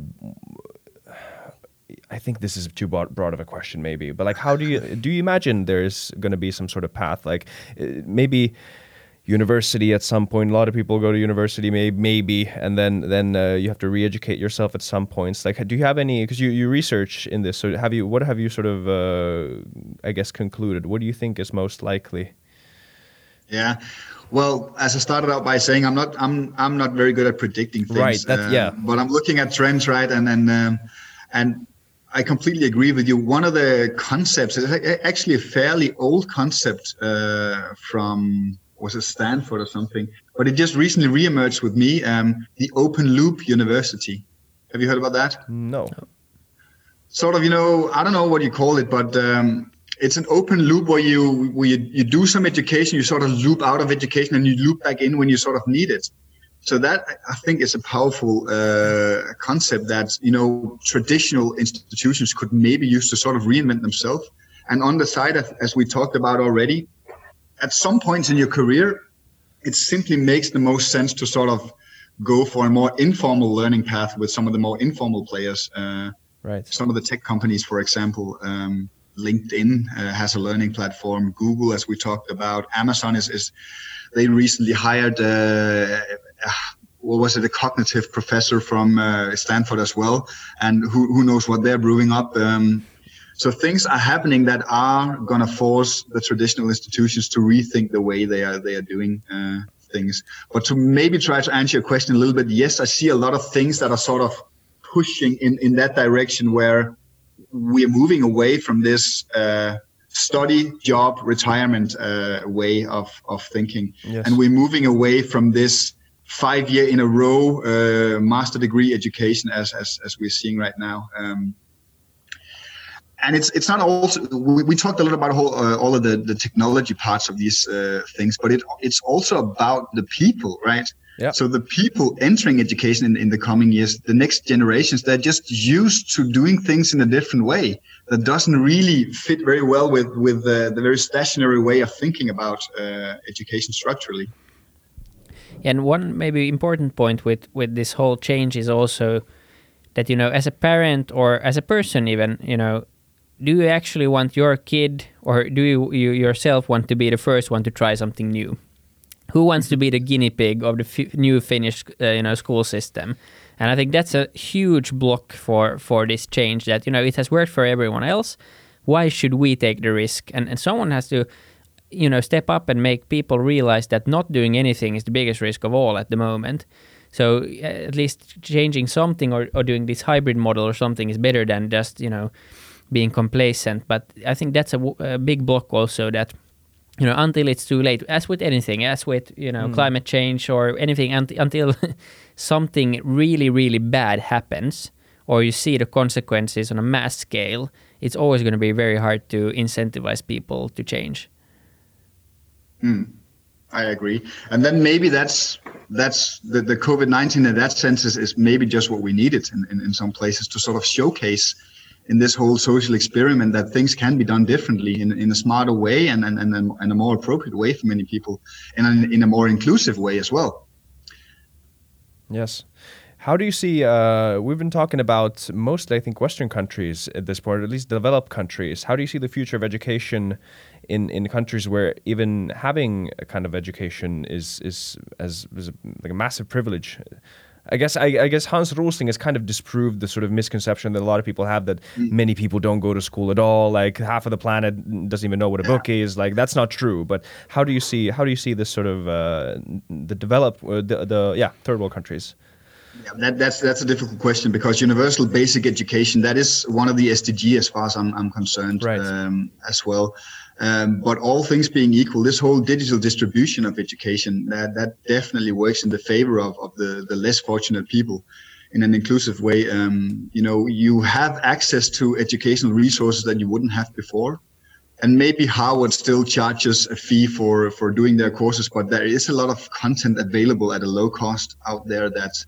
think this is too broad of a question, maybe. But like, how do you imagine there's going to be some sort of path? Like, maybe university at some point. A lot of people go to university, maybe, and then you have to re-educate yourself at some points. Like, do you have any? Because you research in this, so have you? What have you sort of, concluded? What do you think is most likely? Yeah, well, as I started out by saying, I'm not very good at predicting things. Right. But I'm looking at trends, right, and I completely agree with you. One of the concepts is actually a fairly old concept from. Was it Stanford or something? But it just recently reemerged with me, the open loop university. Have you heard about that? No. Sort of, I don't know what you call it, but it's an open loop where you do some education, you sort of loop out of education and you loop back in when you sort of need it. So that, I think, is a powerful concept that, traditional institutions could maybe use to sort of reinvent themselves. And on the side, as we talked about already, at some points in your career, it simply makes the most sense to sort of go for a more informal learning path with some of the more informal players. Right. Some of the tech companies, for example, LinkedIn has a learning platform. Google, as we talked about, Amazon is they recently hired a cognitive professor from Stanford as well, and who knows what they're brewing up. So things are happening that are going to force the traditional institutions to rethink the way they are doing things. But to maybe try to answer your question a little bit, yes, I see a lot of things that are sort of pushing in that direction where we are moving away from this study, job, retirement way of thinking. Yes. And we're moving away from this 5-year in a row master degree education as we're seeing right now. And it's not also, we talked a little about all of the technology parts of these things, but it's also about the people, right? Yeah. So the people entering education in the coming years, the next generations, they're just used to doing things in a different way that doesn't really fit very well with the very stationary way of thinking about education structurally. And one maybe important point with this whole change is also that, you know, as a parent or as a person even, you know, do you actually want your kid or do you yourself want to be the first one to try something new? Who wants to be the guinea pig of the new Finnish school system? And I think that's a huge block for this change that, you know, it has worked for everyone else. Why should we take the risk? And someone has to, you know, step up and make people realize that not doing anything is the biggest risk of all at the moment. So at least changing something or doing this hybrid model or something is better than just, you know, being complacent. But I think that's a big block also that, you know, until it's too late, as with anything, as with, you know, climate change or anything, until something really, really bad happens or you see the consequences on a mass scale, it's always going to be very hard to incentivize people to change. I agree. And then maybe that's the COVID-19 in that sense is maybe just what we needed in some places to sort of showcase in this whole social experiment that things can be done differently in a smarter way and a more appropriate way for many people and in a more inclusive way as well. Yes. How do you see, we've been talking about mostly, I think, Western countries at this point, or at least developed countries. How do you see the future of education in countries where even having a kind of education is like a massive privilege? I guess Hans Rosling has kind of disproved the sort of misconception that a lot of people have that many people don't go to school at all. Like half of the planet doesn't even know what a book is. Like that's not true. But how do you see this sort of the third world countries? Yeah, that's a difficult question because universal basic education, that is one of the SDG as far as I'm concerned, right. As well. But all things being equal, this whole digital distribution of education, that definitely works in the favor of the less fortunate people in an inclusive way. You know, you have access to educational resources that you wouldn't have before. And maybe Harvard still charges a fee for doing their courses, but there is a lot of content available at a low cost out there that's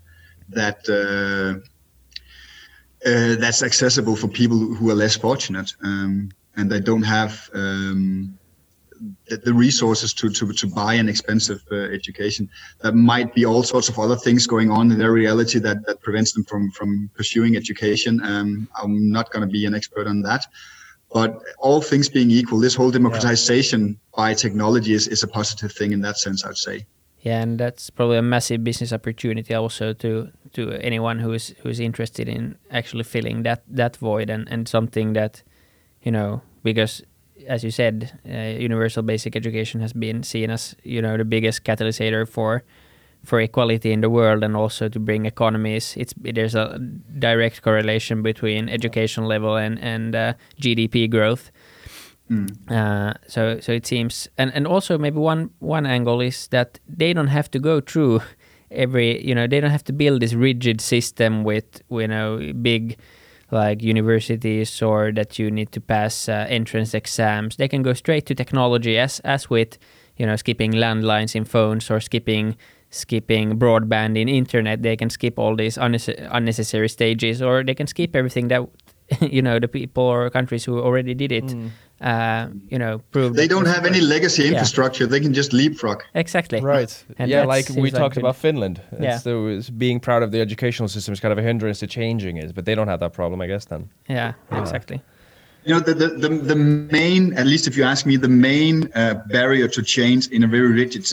accessible for people who are less fortunate, and they don't have the resources to buy an expensive education. There might be all sorts of other things going on in their reality that prevents them from pursuing education. I'm not going to be an expert on that. But all things being equal, this whole democratization by technology is a positive thing in that sense, I'd say. Yeah, and that's probably a massive business opportunity also to anyone who is interested in actually filling that void and something that, you know, because as you said, universal basic education has been seen as, you know, the biggest catalysator for equality in the world and also to bring economies. There's a direct correlation between education level and GDP growth. So it seems, and also maybe one angle is that they don't have to go through they don't have to build this rigid system with, you know, big like universities or that you need to pass entrance exams. They can go straight to technology as with, you know, skipping landlines in phones or skipping broadband in internet. They can skip all these unnecessary stages, or they can skip everything that, you know, the people or countries who already did it, you know, prove they don't have any legacy infrastructure. They can just leapfrog. Exactly. Right. And like we talked about Finland. It's being proud of the educational system is kind of a hindrance to changing it, but they don't have that problem, I guess, then. Yeah. Exactly. You know, the main, at least if you ask me, the main barrier to change in a very rigid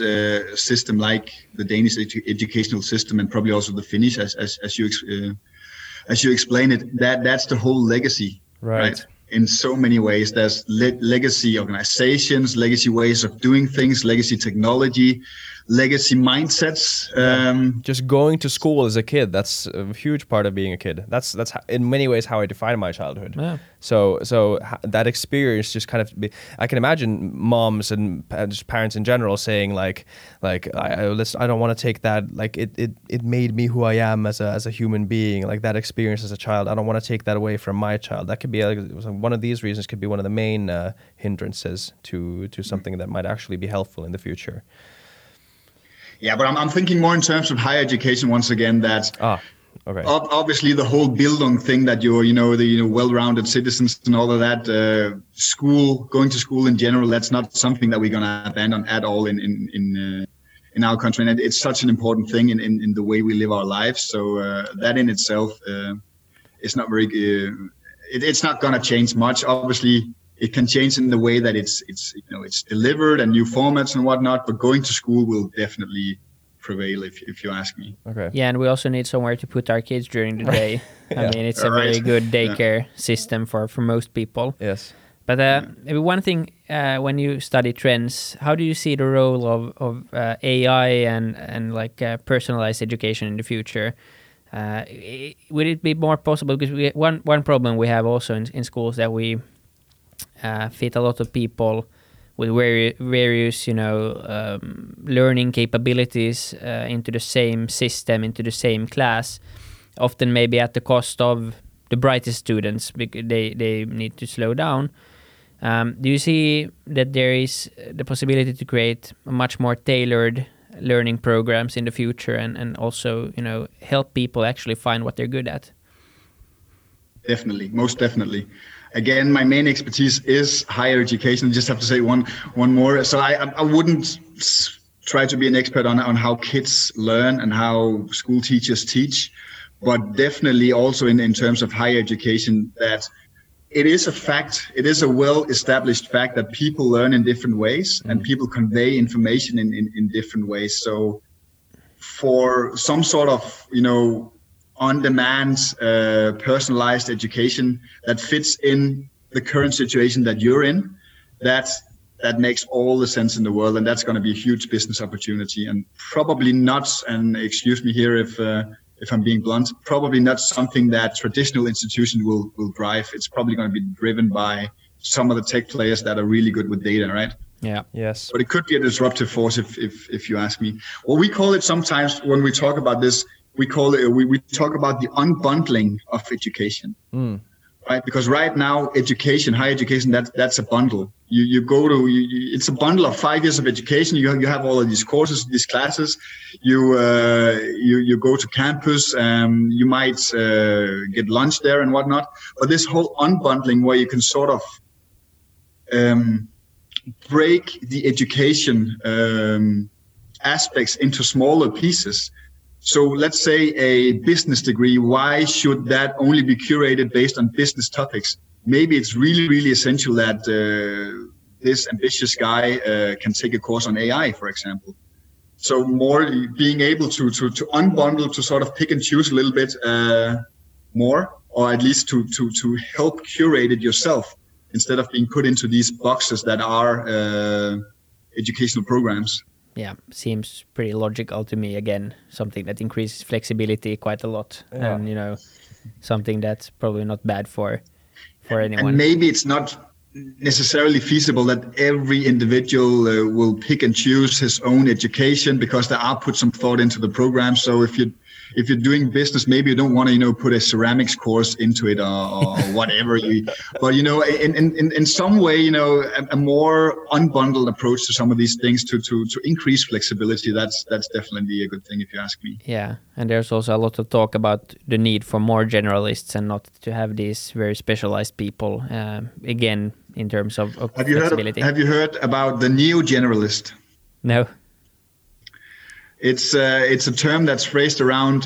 system like the Danish educational system and probably also the Finnish, as you explain it, that's the whole legacy, right? In so many ways, there's legacy organizations, legacy ways of doing things, legacy technology, legacy mindsets. Just going to school as a kid, that's a huge part of being a kid. That's in many ways how I define my childhood. Yeah. So that experience just kind of, I can imagine moms and just parents in general saying like I don't want to take that, like it made me who I am as a human being, like that experience as a child, I don't want to take that away from my child. That could be like, one of these reasons could be one of the main hindrances to something that might actually be helpful in the future. Yeah, but I'm thinking more in terms of higher education once again. That okay. Obviously the whole Bildung thing that you're well-rounded citizens and all of that. Going to school in general, that's not something that we're gonna abandon at all in our country, and it's such an important thing in the way we live our lives. So that in itself, it's not very. It's not gonna change much. Obviously, it can change in the way that it's delivered and new formats and whatnot, but going to school will definitely prevail if you ask me. Okay. Yeah, and we also need somewhere to put our kids during the day. Yeah. I mean, it's a very good daycare system for most people. Yes. But maybe one thing, when you study trends, how do you see the role of AI and personalized education in the future? Would it be more possible? Because one problem we have also in schools that we fit a lot of people with various learning capabilities into the same system, into the same class, often maybe at the cost of the brightest students, because they need to slow down. Do you see that there is the possibility to create much more tailored learning programs in the future and also help people actually find what they're good at? Definitely, most definitely. Again, my main expertise is higher education. I just have to say one more. So I wouldn't try to be an expert on how kids learn and how school teachers teach, but definitely also in terms of higher education, that it is a fact, it is a well-established fact that people learn in different ways and people convey information in different ways. So for some sort of, on-demand, personalized education that fits in the current situation that you're in, that makes all the sense in the world, and that's going to be a huge business opportunity, and probably not, and excuse me here if I'm being blunt, probably not something that traditional institutions will drive. It's probably going to be driven by some of the tech players that are really good with data, right? Yeah. Yes. But it could be a disruptive force if you ask me. Well, we call it sometimes when we talk about this, we talk about the unbundling of education, right? Because right now, higher education, that's a bundle. It's a bundle of 5 years of education. You have all of these courses, these classes. You go to campus. You might get lunch there and whatnot. But this whole unbundling, where you can sort of break the education aspects into smaller pieces. So let's say a business degree, why should that only be curated based on business topics? Maybe it's really, really essential that this ambitious guy can take a course on AI, for example. So more being able to unbundle, to sort of pick and choose a little bit more, or at least to help curate it yourself instead of being put into these boxes that are educational programs. Yeah, seems pretty logical to me. Again, something that increases flexibility quite a lot, and something that's probably not bad for anyone. And maybe it's not necessarily feasible that every individual will pick and choose his own education, because there are put some thought into the program. So if you're doing business, maybe you don't want to put a ceramics course into it or whatever. But in some way, a more unbundled approach to some of these things to increase flexibility. That's definitely a good thing if you ask me. Yeah, and there's also a lot of talk about the need for more generalists and not to have these very specialized people. Again, in terms of flexibility. Have you heard about the neo-generalist? No. It's a term that's phrased around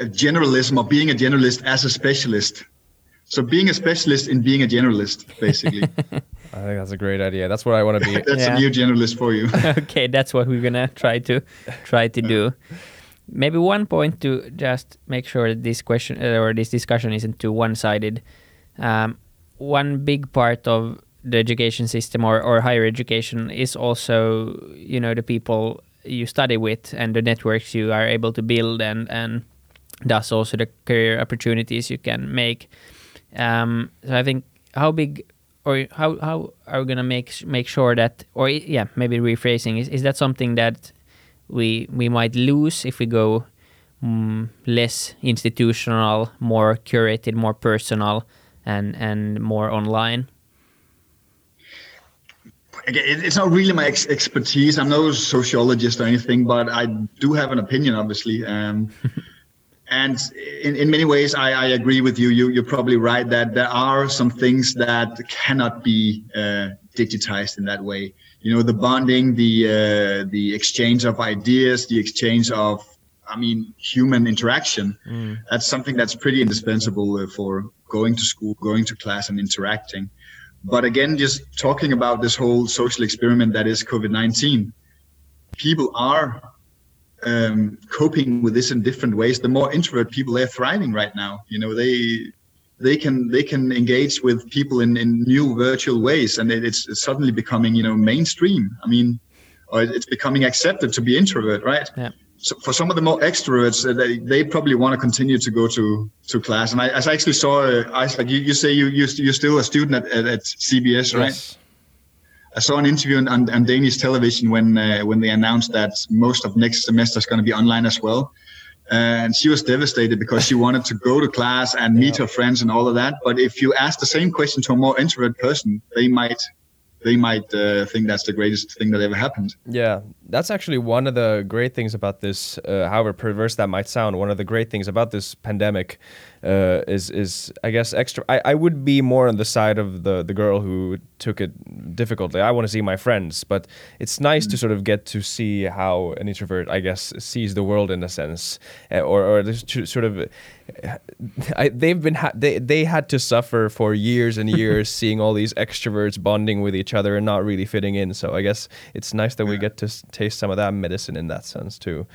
generalism, or being a generalist as a specialist. So being a specialist in being a generalist, basically. I think that's a great idea. That's what I want to be. That's a new generalist for you. Okay, that's what we're gonna try to do. Maybe one point to just make sure that this question or this discussion isn't too one-sided. One big part of the education system or higher education is also, you know, the people you study with and the networks you are able to build, and thus also the career opportunities you can make. So I think how big or how are we going to make sure that, or yeah, maybe rephrasing, is that something that we might lose if we go less institutional, more curated, more personal, and more online? Again, it's not really my expertise. I'm no sociologist or anything, but I do have an opinion, obviously. And in many ways, I agree with you. You're probably right that there are some things that cannot be digitized in that way. You know, the bonding, the exchange of ideas, the exchange of, I mean, human interaction. Mm. That's something that's pretty indispensable for going to school, going to class, and interacting. But again, just talking about this whole social experiment that is COVID-19, people are coping with this in different ways. The more introvert people, they're thriving right now. You know, they can engage with people in new virtual ways, and it's suddenly becoming, you know, mainstream. I mean, or it's becoming accepted to be introvert, right? Yeah. So for some of the more extroverts, they probably want to continue to go to class. And as I actually saw, Isak, you say you're still a student at CBS, right? Yes. I saw an interview on Danish television when they announced that most of next semester is going to be online as well. And she was devastated because she wanted to go to class and meet her friends and all of that. But if you ask the same question to a more introvert person, they might think that's the greatest thing that ever happened. Yeah, that's actually one of the great things about this, however perverse that might sound, one of the great things about this pandemic is I guess, extra. I would be more on the side of the girl who took it difficultly. I want to see my friends, but it's nice to sort of get to see how an introvert, I guess, sees the world in a sense, or to sort of... They had to suffer for years and years seeing all these extroverts bonding with each other and not really fitting in. So I guess it's nice that we get to taste some of that medicine in that sense too.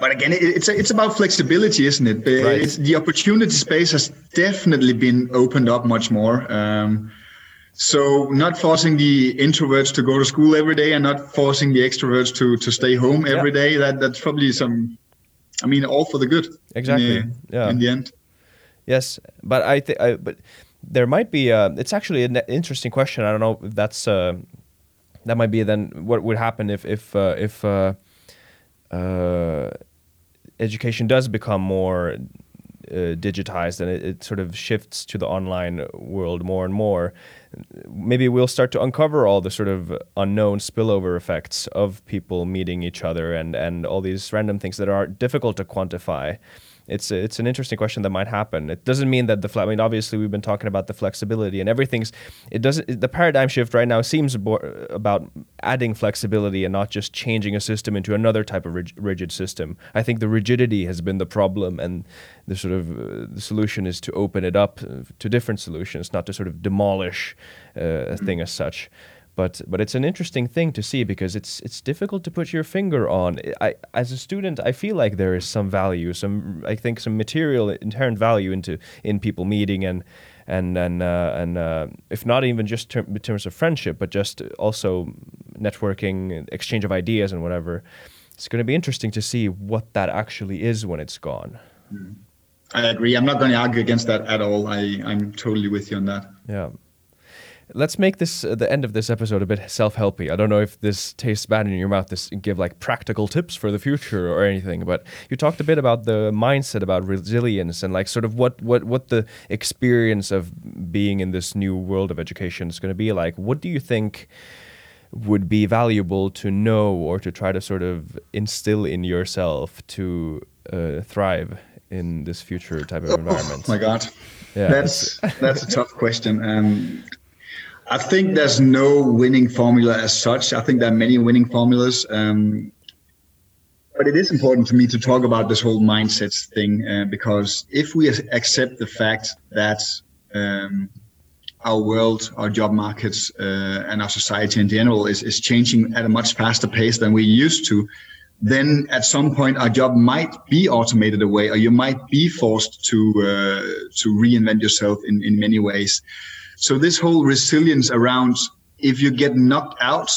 But again, it's about flexibility, isn't it? Right. The opportunity space has definitely been opened up much more. So not forcing the introverts to go to school every day and not forcing the extroverts to stay home every day. That's probably some... I mean, all for the good. Exactly. In the end. Yes, but but there might be. It's actually an interesting question. I don't know if that's that might be then what would happen if education does become more digitized and it sort of shifts to the online world more and more. Maybe we'll start to uncover all the sort of unknown spillover effects of people meeting each other and all these random things that are difficult to quantify. It's an interesting question that might happen. It doesn't mean that I mean, obviously we've been talking about the flexibility and everything's, the paradigm shift right now seems about adding flexibility and not just changing a system into another type of rigid system. I think the rigidity has been the problem, and the sort of the solution is to open it up to different solutions, not to sort of demolish a thing as such. But it's an interesting thing to see because it's difficult to put your finger on. As a student, I feel like there is some value, some material inherent value in people meeting and if not even just in terms of friendship, but just also networking, exchange of ideas and whatever. It's going to be interesting to see what that actually is when it's gone. I agree. I'm not going to argue against that at all. I'm totally with you on that. Yeah. Let's make this the end of this episode a bit self-helpy. I don't know if this tastes bad in your mouth, this give like practical tips for the future or anything, but you talked a bit about the mindset, about resilience, and like sort of what the experience of being in this new world of education is going to be like. What do you think would be valuable to know or to try to sort of instill in yourself to thrive in this future type of environment? Oh my God. Yeah. That's a tough question. I think there's no winning formula as such. I think there are many winning formulas. But it is important to me to talk about this whole mindsets thing, because if we accept the fact that our world, our job markets, and our society in general is changing at a much faster pace than we used to, then at some point our job might be automated away, or you might be forced to reinvent yourself in many ways. So this whole resilience around, if you get knocked out,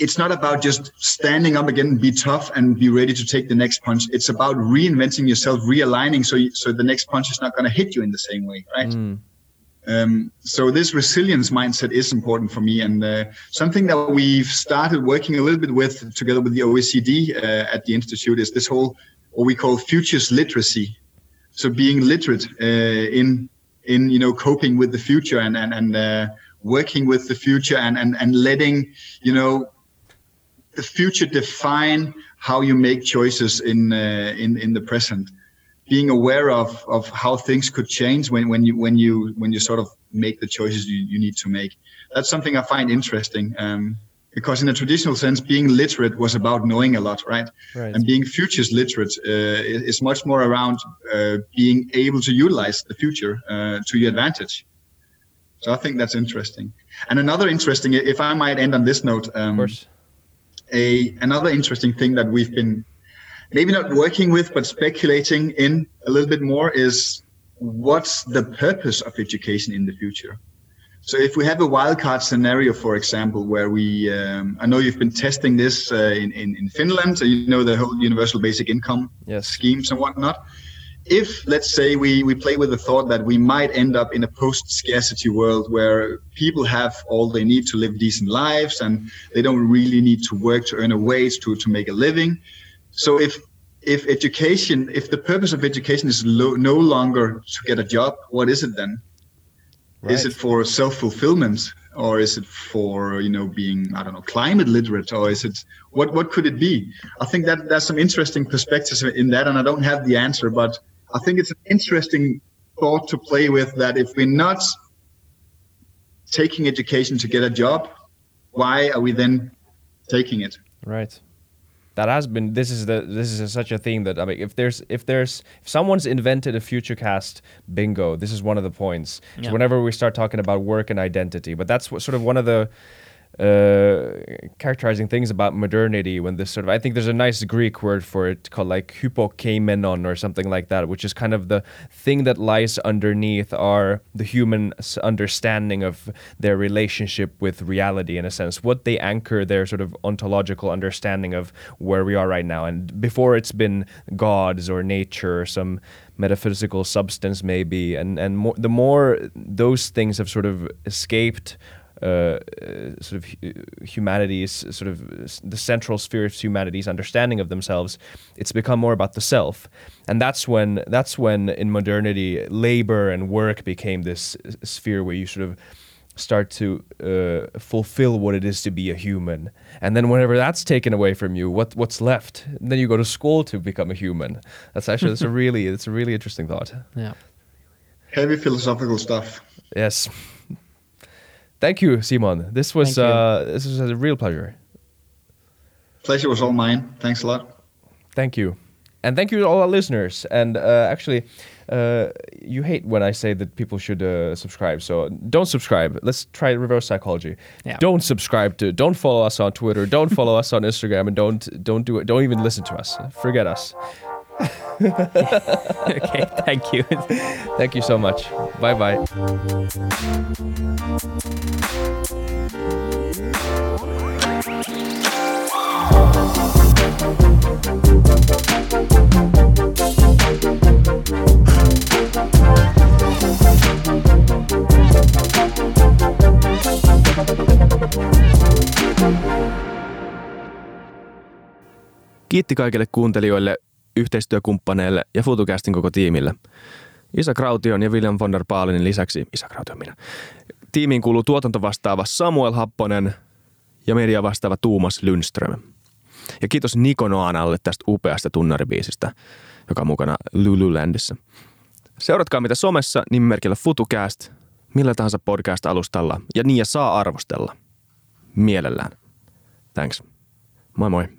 it's not about just standing up again, be tough and be ready to take the next punch. It's about reinventing yourself, realigning, so the next punch is not going to hit you in the same way, right? Mm. So this resilience mindset is important for me, and something that we've started working a little bit with together with the OECD at the Institute is this whole, what we call futures literacy. So being literate in coping with the future and working with the future and letting, the future define how you make choices in the present. Being aware of how things could change when you sort of make the choices you need to make. That's something I find interesting, because in a traditional sense, being literate was about knowing a lot, right? Right. And being futures literate is much more around being able to utilize the future to your advantage. So I think that's interesting. And another interesting, if I might end on this note, of course. Another interesting thing that we've been maybe not working with, but speculating in a little bit more is what's the purpose of education in the future? So if we have a wildcard scenario, for example, where we, I know you've been testing this in Finland, so the whole universal basic income schemes and whatnot. If, let's say, we play with the thought that we might end up in a post-scarcity world where people have all they need to live decent lives and they don't really need to work to earn a wage to make a living. So if the purpose of education is no longer to get a job, what is it then? Right. Is it for self-fulfillment, or is it for being climate literate, or is it what could it be? I think that there's some interesting perspectives in that, and I don't have the answer, but I think it's an interesting thought to play with, that if we're not taking education to get a job, why are we then taking it? Right. That has been. This is such a theme that, I mean, if someone's invented a Futurecast bingo, this is one of the points. Yeah. So whenever we start talking about work and identity, but that's what, sort of one of the characterizing things about modernity. When this sort of, I think there's a nice Greek word for it called like hypokemenon or something like that, which is kind of the thing that lies underneath our the human's understanding of their relationship with reality, in a sense, what they anchor their sort of ontological understanding of where we are right now. And before, it's been gods or nature or some metaphysical substance maybe, and the more those things have sort of escaped sort of humanity's sort of the central sphere of humanity's understanding of themselves, it's become more about the self. And that's when in modernity, labor and work became this sphere where you sort of start to fulfill what it is to be a human. And then whenever that's taken away from you, what's left? And then you go to school to become a human. That's a really interesting thought. Yeah. Heavy philosophical stuff. Yes. Thank you, Simon. This was a real pleasure. Pleasure was all mine. Thanks a lot. Thank you. And thank you to all our listeners. And actually, you hate when I say that people should subscribe. So don't subscribe. Let's try reverse psychology. Yeah. Don't subscribe to. Don't follow us on Twitter. Don't follow us on Instagram. And don't do it. Don't even listen to us. Forget us. Okay, thank you. Thank you so much. Kiitti kaikille kuuntelijoille, yhteistyökumppaneille ja Futurecastin koko tiimille. Isak Raution ja William von der Palenin lisäksi, Isak Rautio minä, tiimiin kuuluu tuotantovastaava Samuel Happonen ja mediavastaava Tuomas Lundström. Ja kiitos Niko Noanalle tästä upeasta tunnaribiisistä, joka on mukana Lululandissä. Seuratkaa mitä somessa nimimerkillä Futurecast, millä tahansa podcast-alustalla, ja saa arvostella. Mielellään. Thanks. Moi moi.